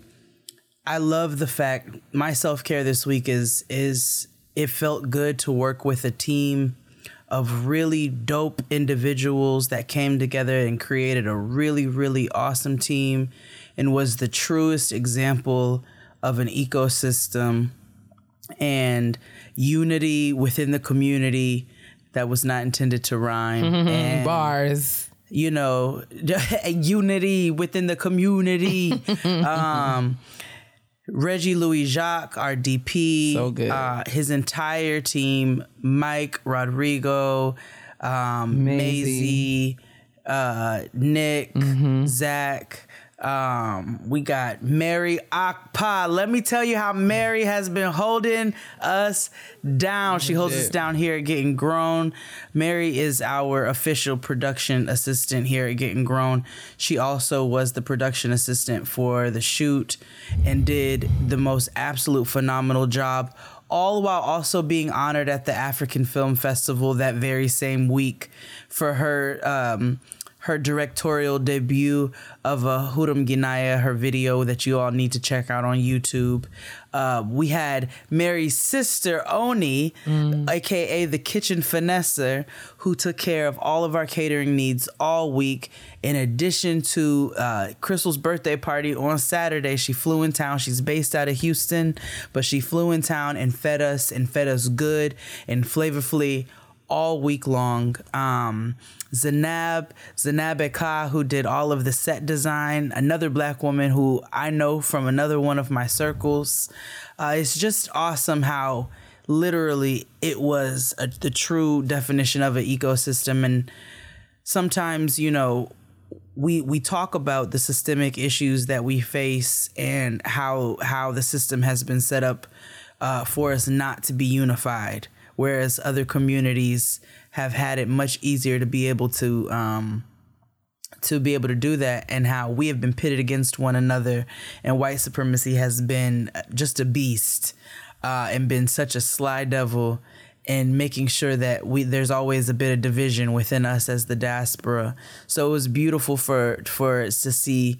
I love the fact my self-care this week is, is it felt good to work with a team of really dope individuals that came together and created a really, really awesome team and was the truest example of an ecosystem and unity within the community that was not intended to rhyme. Mm-hmm. And, bars. You know, unity within the community. um, Reggie Louis-Jacques, our D P, so good. Uh, his entire team, Mike, Rodrigo, um, Maisie, uh, Nick, mm-hmm. Zach. Um, we got Mary Akpa. Let me tell you how Mary has been holding us down. She holds us down here at Getting Grown. Mary is our official production assistant here at Getting Grown. She also was the production assistant for the shoot and did the most absolute phenomenal job, all while also being honored at the African Film Festival that very same week for her, um, her directorial debut of a Hudum Ginaya, her video that you all need to check out on YouTube. Uh, we had Mary's sister, Oni, mm. a k a the kitchen finesser, who took care of all of our catering needs all week. In addition to uh, Crystal's birthday party on Saturday, she flew in town. She's based out of Houston, but she flew in town and fed us and fed us good and flavorfully all week long. Um, Zanab, Zanab Eka, who did all of the set design, another black woman who I know from another one of my circles. Uh, it's just awesome how literally it was a, the true definition of an ecosystem. And sometimes, you know, we we talk about the systemic issues that we face and how how the system has been set up uh, for us not to be unified, whereas other communities have had it much easier to be able to um, to be able to do that, and how we have been pitted against one another, and white supremacy has been just a beast uh, and been such a sly devil, and making sure that we there's always a bit of division within us as the diaspora. So it was beautiful for for us to see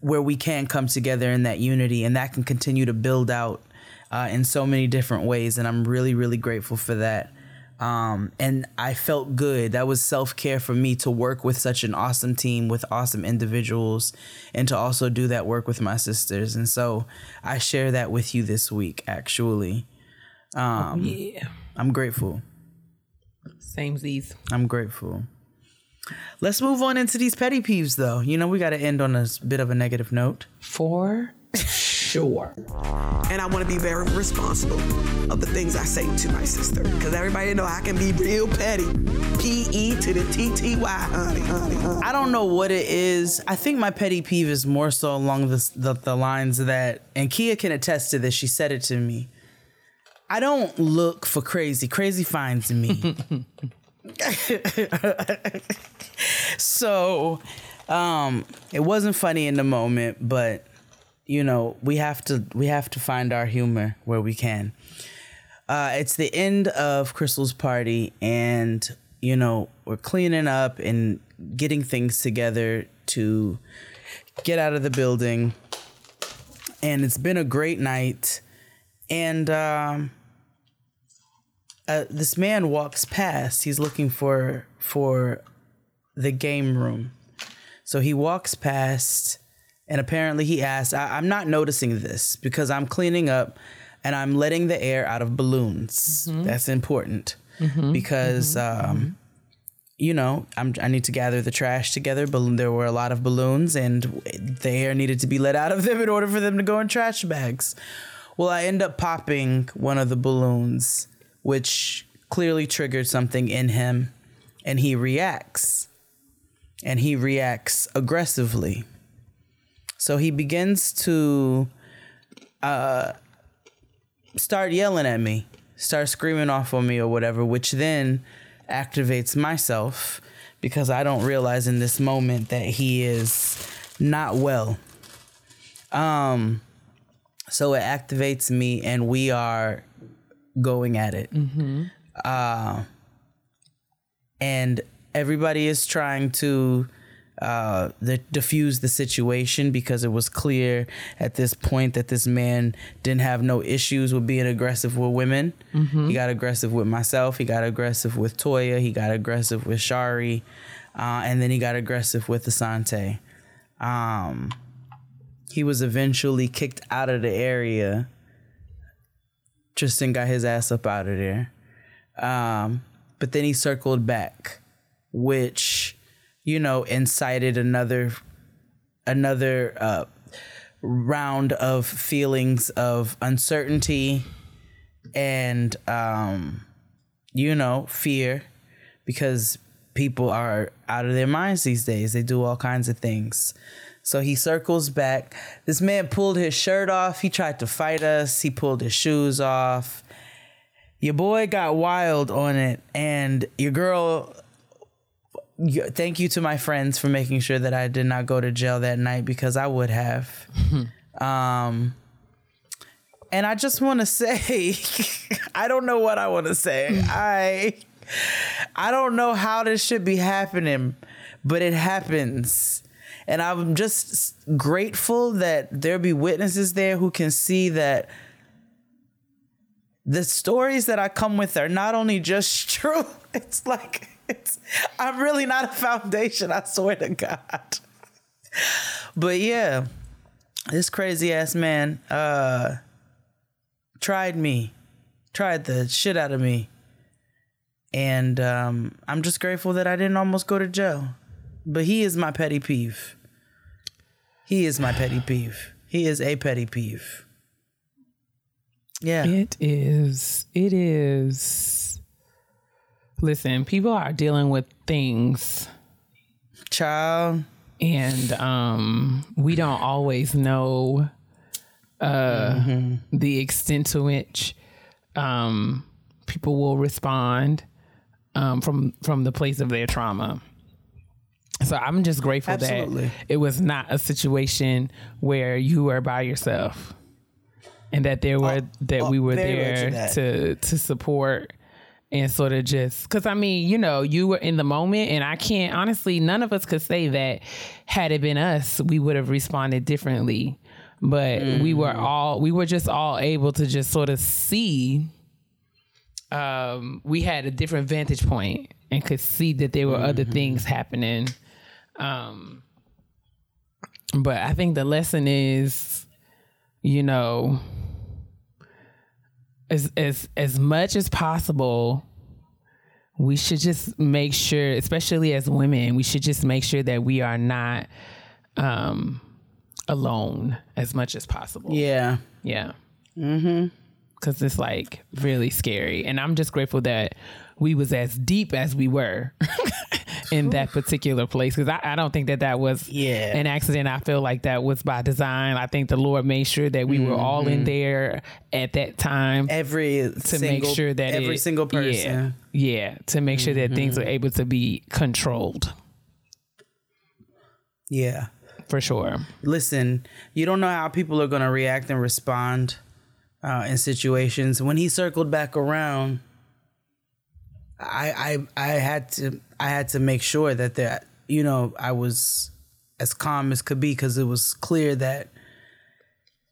where we can come together in that unity, and that can continue to build out uh, in so many different ways. And I'm really, really grateful for that. Um, and I felt good. That was self-care for me, to work with such an awesome team, with awesome individuals, and to also do that work with my sisters. And so I share that with you this week, actually. Um, oh, yeah. I'm grateful. Same Z's. I'm grateful. Let's move on into these petty peeves, though. You know, we got to end on a bit of a negative note. For sure. And I want to be very responsible of the things I say to my sister, because everybody know I can be real petty. P E to the T T Y, honey, honey, honey. I don't know what it is. I think my petty peeve is more so along the, the, the lines that, and Kia can attest to this, she said it to me, I don't look for crazy. Crazy finds me. So um, it wasn't funny in the moment, but you know, we have to we have to find our humor where we can. Uh, it's the end of Crystal's party, and you know, we're cleaning up and getting things together to get out of the building. And it's been a great night, and um Uh, this man walks past. He's looking for for the game room. So he walks past, and apparently he asks, I, I'm not noticing this because I'm cleaning up and I'm letting the air out of balloons. Mm-hmm. That's important mm-hmm. because, mm-hmm. um, you know, I'm, I need to gather the trash together. But there were a lot of balloons, and the air needed to be let out of them in order for them to go in trash bags. Well, I end up popping one of the balloons, which clearly triggered something in him, and he reacts, and he reacts aggressively. So he begins to uh, start yelling at me, start screaming off on me or whatever, which then activates myself, because I don't realize in this moment that he is not well. Um, so it activates me, and we are going at it. Mm-hmm. Uh, and everybody is trying to uh, the, diffuse the situation, because it was clear at this point that this man didn't have no issues with being aggressive with women. Mm-hmm. He got aggressive with myself. He got aggressive with Toya. He got aggressive with Shari. Uh, and then he got aggressive with Asante. Um, he was eventually kicked out of the area. Tristan got his ass up out of there. Um, but then he circled back, which, you know, incited another another uh, round of feelings of uncertainty and, um, you know, fear, because people are out of their minds these days. They do all kinds of things. So he circles back. This man pulled his shirt off. He tried to fight us. He pulled his shoes off. Your boy got wild on it. And your girl, thank you to my friends for making sure that I did not go to jail that night, because I would have. um, and I just want to say, I don't know what I want to say. I, I don't know how this should be happening, but it happens. And I'm just grateful that there be witnesses there who can see that the stories that I come with are not only just true, it's like, it's, I'm really not a foundation, I swear to God. But yeah, this crazy ass man uh, tried me, tried the shit out of me. And um, I'm just grateful that I didn't almost go to jail. But he is my petty peeve. He is my petty peeve. He is a petty peeve. Yeah. It is. It is. Listen, people are dealing with things. Child. And um, we don't always know uh, mm-hmm. the extent to which um, people will respond um, from from the place of their trauma. So I'm just grateful Absolutely. that it was not a situation where you were by yourself, and that there were oh, that oh, we were there to, to to support and sort of just, because I mean, you know, you were in the moment, and I can't honestly, none of us could say that had it been us, we would have responded differently. But mm. we were all we were just all able to just sort of see. Um, we had a different vantage point and could see that there were mm-hmm. other things happening. Um, but I think the lesson is, you know, as, as, as much as possible, we should just make sure, especially as women, we should just make sure that we are not, um, alone as much as possible. Yeah. Yeah. Mm-hmm. 'Cause it's like really scary. And I'm just grateful that we was as deep as we were in that particular place. 'Cause I, I don't think that that was yeah. an accident. I feel like that was by design. I think the Lord made sure that we mm-hmm. were all in there at that time. Every to single, make sure that every it, single person. Yeah. yeah to make mm-hmm. sure that things are able to be controlled. Yeah. For sure. Listen, you don't know how people are going to react and respond. Uh, in situations when he circled back around, I, I I had to I had to make sure that that you know I was as calm as could be, because it was clear that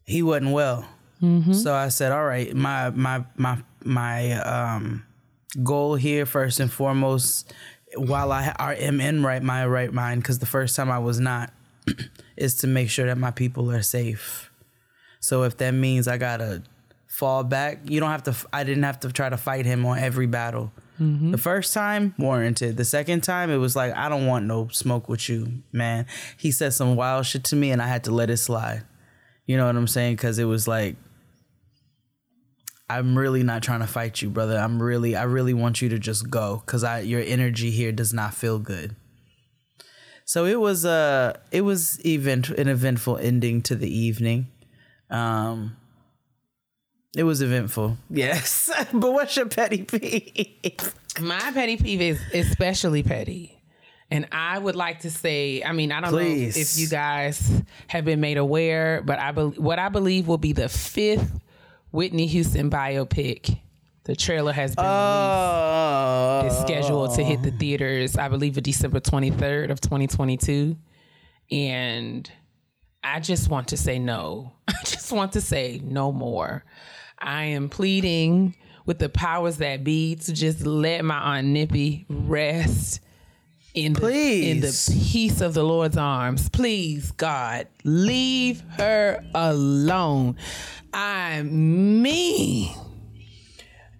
he wasn't well. Mm-hmm. So I said, all right, my my my my um, goal here first and foremost, while I am in right my right mind, because the first time I was not, is to make sure that my people are safe. So if that means I gotta fall back. You don't have to, I didn't have to try to fight him on every battle. Mm-hmm. The first time, warranted. The second time, it was like, I don't want no smoke with you, man. He said some wild shit to me and I had to let it slide. You know what I'm saying? Because it was like, I'm really not trying to fight you, brother. I'm really, I really want you to just go, because I, your energy here does not feel good. So it was, uh, it was event, an eventful ending to the evening. Um... It was eventful. Yes. But what's your petty peeve? My petty peeve is especially petty. And I would like to say, I mean, I don't Please. know if you guys have been made aware, but I be- what I believe will be the fifth Whitney Houston biopic. The trailer has been oh. released. It's scheduled to hit the theaters, I believe, on December twenty-third of twenty twenty-two. And I just want to say no. I just want to say no more. I am pleading with the powers that be to just let my Aunt Nippy rest in the, in the peace of the Lord's arms. Please, God, leave her alone. I mean,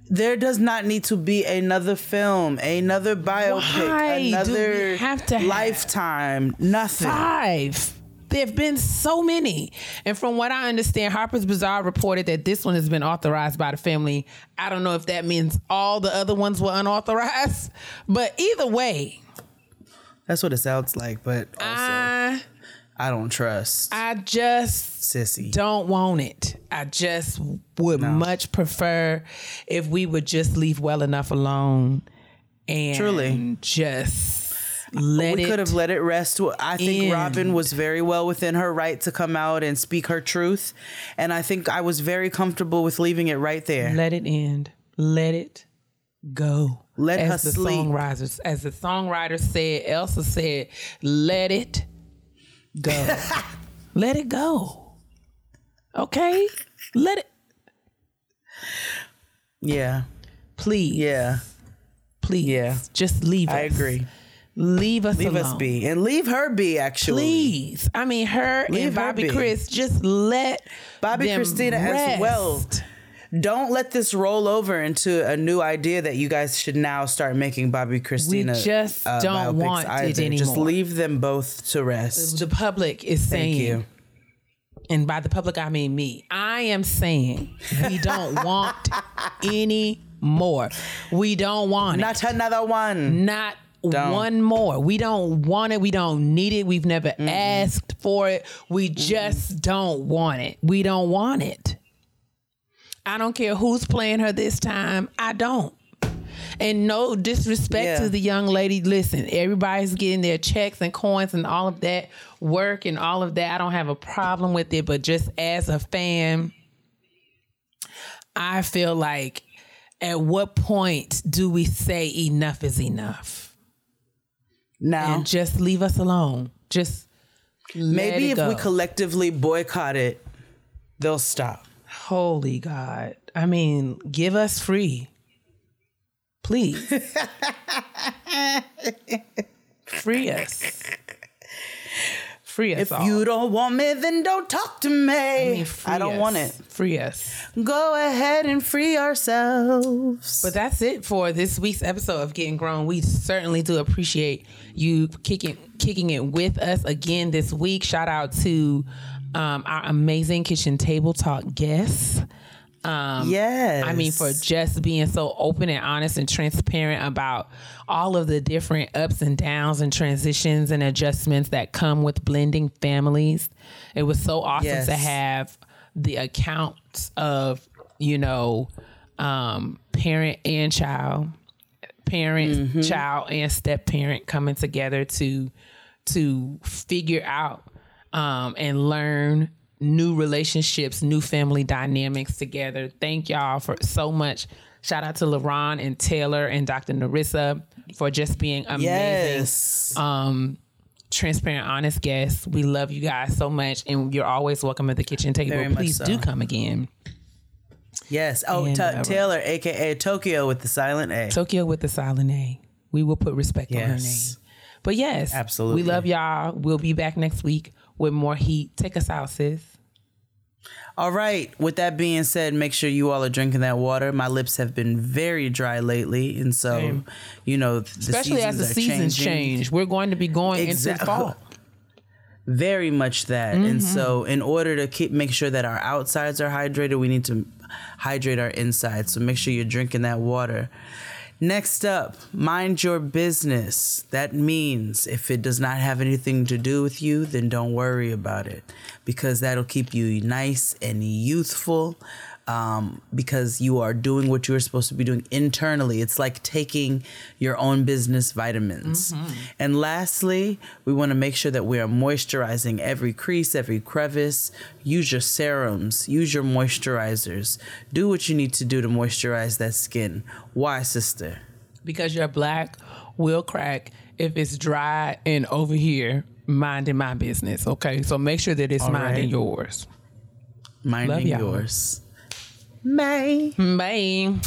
there does not need to be another film, another biopic, another have to Lifetime, have nothing. Five. There have been so many. And from what I understand, Harper's Bazaar reported that this one has been authorized by the family. I don't know if that means all the other ones were unauthorized, but either way. That's what it sounds like, but also I, I don't trust. I just Sissy. don't want it. I just would no. much prefer if we would just leave well enough alone and Truly. just... Let we could have let it rest. I think end. Robin was very well within her right to come out and speak her truth. And I think I was very comfortable with leaving it right there. Let it end. Let it go. Let as her the sleep. Songwriters, as the songwriter said, Elsa said, let it go. Let it go. Okay? Let it. Yeah. Please. Yeah. Please. Yeah. Just leave it. I us. agree. Leave us leave alone. us be, and leave her be. Actually, please. I mean, her leave and Bobby her Chris. Just let Bobby them Christina rest. as well. Don't let this roll over into a new idea that you guys should now start making Bobby Christina. We just uh, don't want either. It anymore. Just leave them both to rest. The public is Thank saying, you. And by the public, I mean me. I am saying we don't want any more. We don't want Not it. Not another one. Not Don't. One more. We don't want it. We don't need it. We've never mm-hmm. asked for it. We just mm-hmm. don't want it. We don't want it. I don't care who's playing her this time. I don't. And no disrespect yeah. to the young lady. Listen, everybody's getting their checks and coins and all of that work and all of that. I don't have a problem with it. But just as a fan, I feel like at what point do we say enough is enough? No. And just leave us alone. Just maybe if go. we collectively boycott it, they'll stop. Holy God. I mean, give us free. Please. Free us. Free us. If all. you don't want me, then don't talk to me. I, mean, free I don't us. want it. Free us. Go ahead and free ourselves. But that's it for this week's episode of Getting Grown. We certainly do appreciate you kicking kicking it with us again this week. Shout out to um, our amazing Kitchen Table Talk guests. Um, yes. I mean, for just being so open and honest and transparent about all of the different ups and downs and transitions and adjustments that come with blending families. It was so awesome yes. to have the accounts of, you know, um, parent and child, parent, mm-hmm. child and step parent coming together to, to figure out, um, and learn new relationships, new family dynamics together. Thank y'all for so much. Shout out to LaRon and Taylor and Doctor Nerissa for just being amazing, yes. um, transparent, honest guests. We love you guys so much, and you're always welcome at the kitchen table. Very Please so. do come again. Yes. Oh, and, t- uh, Taylor, aka Tokyo with the silent A. Tokyo with the silent A. We will put respect yes. on her name. But yes, absolutely, we love y'all. We'll be back next week with more heat. Take us out, sis. All right. With that being said, make sure you all are drinking that water. My lips have been very dry lately. And so, Same. you know, the especially as the seasons changing. change, we're going to be going Exa- into fall. Very much that. Mm-hmm. And so in order to keep make sure that our outsides are hydrated, we need to hydrate our insides. So make sure you're drinking that water. Next up, mind your business. That means if it does not have anything to do with you, then don't worry about it, because that'll keep you nice and youthful, um, because you are doing what you're supposed to be doing internally. It's like taking your own business vitamins. Mm-hmm. And lastly, we want to make sure that we are moisturizing every crease, every crevice. Use your serums. Use your moisturizers. Do what you need to do to moisturize that skin. Why, sister? Because your black will crack if it's dry and over here minding my business, okay? So make sure that it's All minding right. yours. Minding yours. Bye. Bye.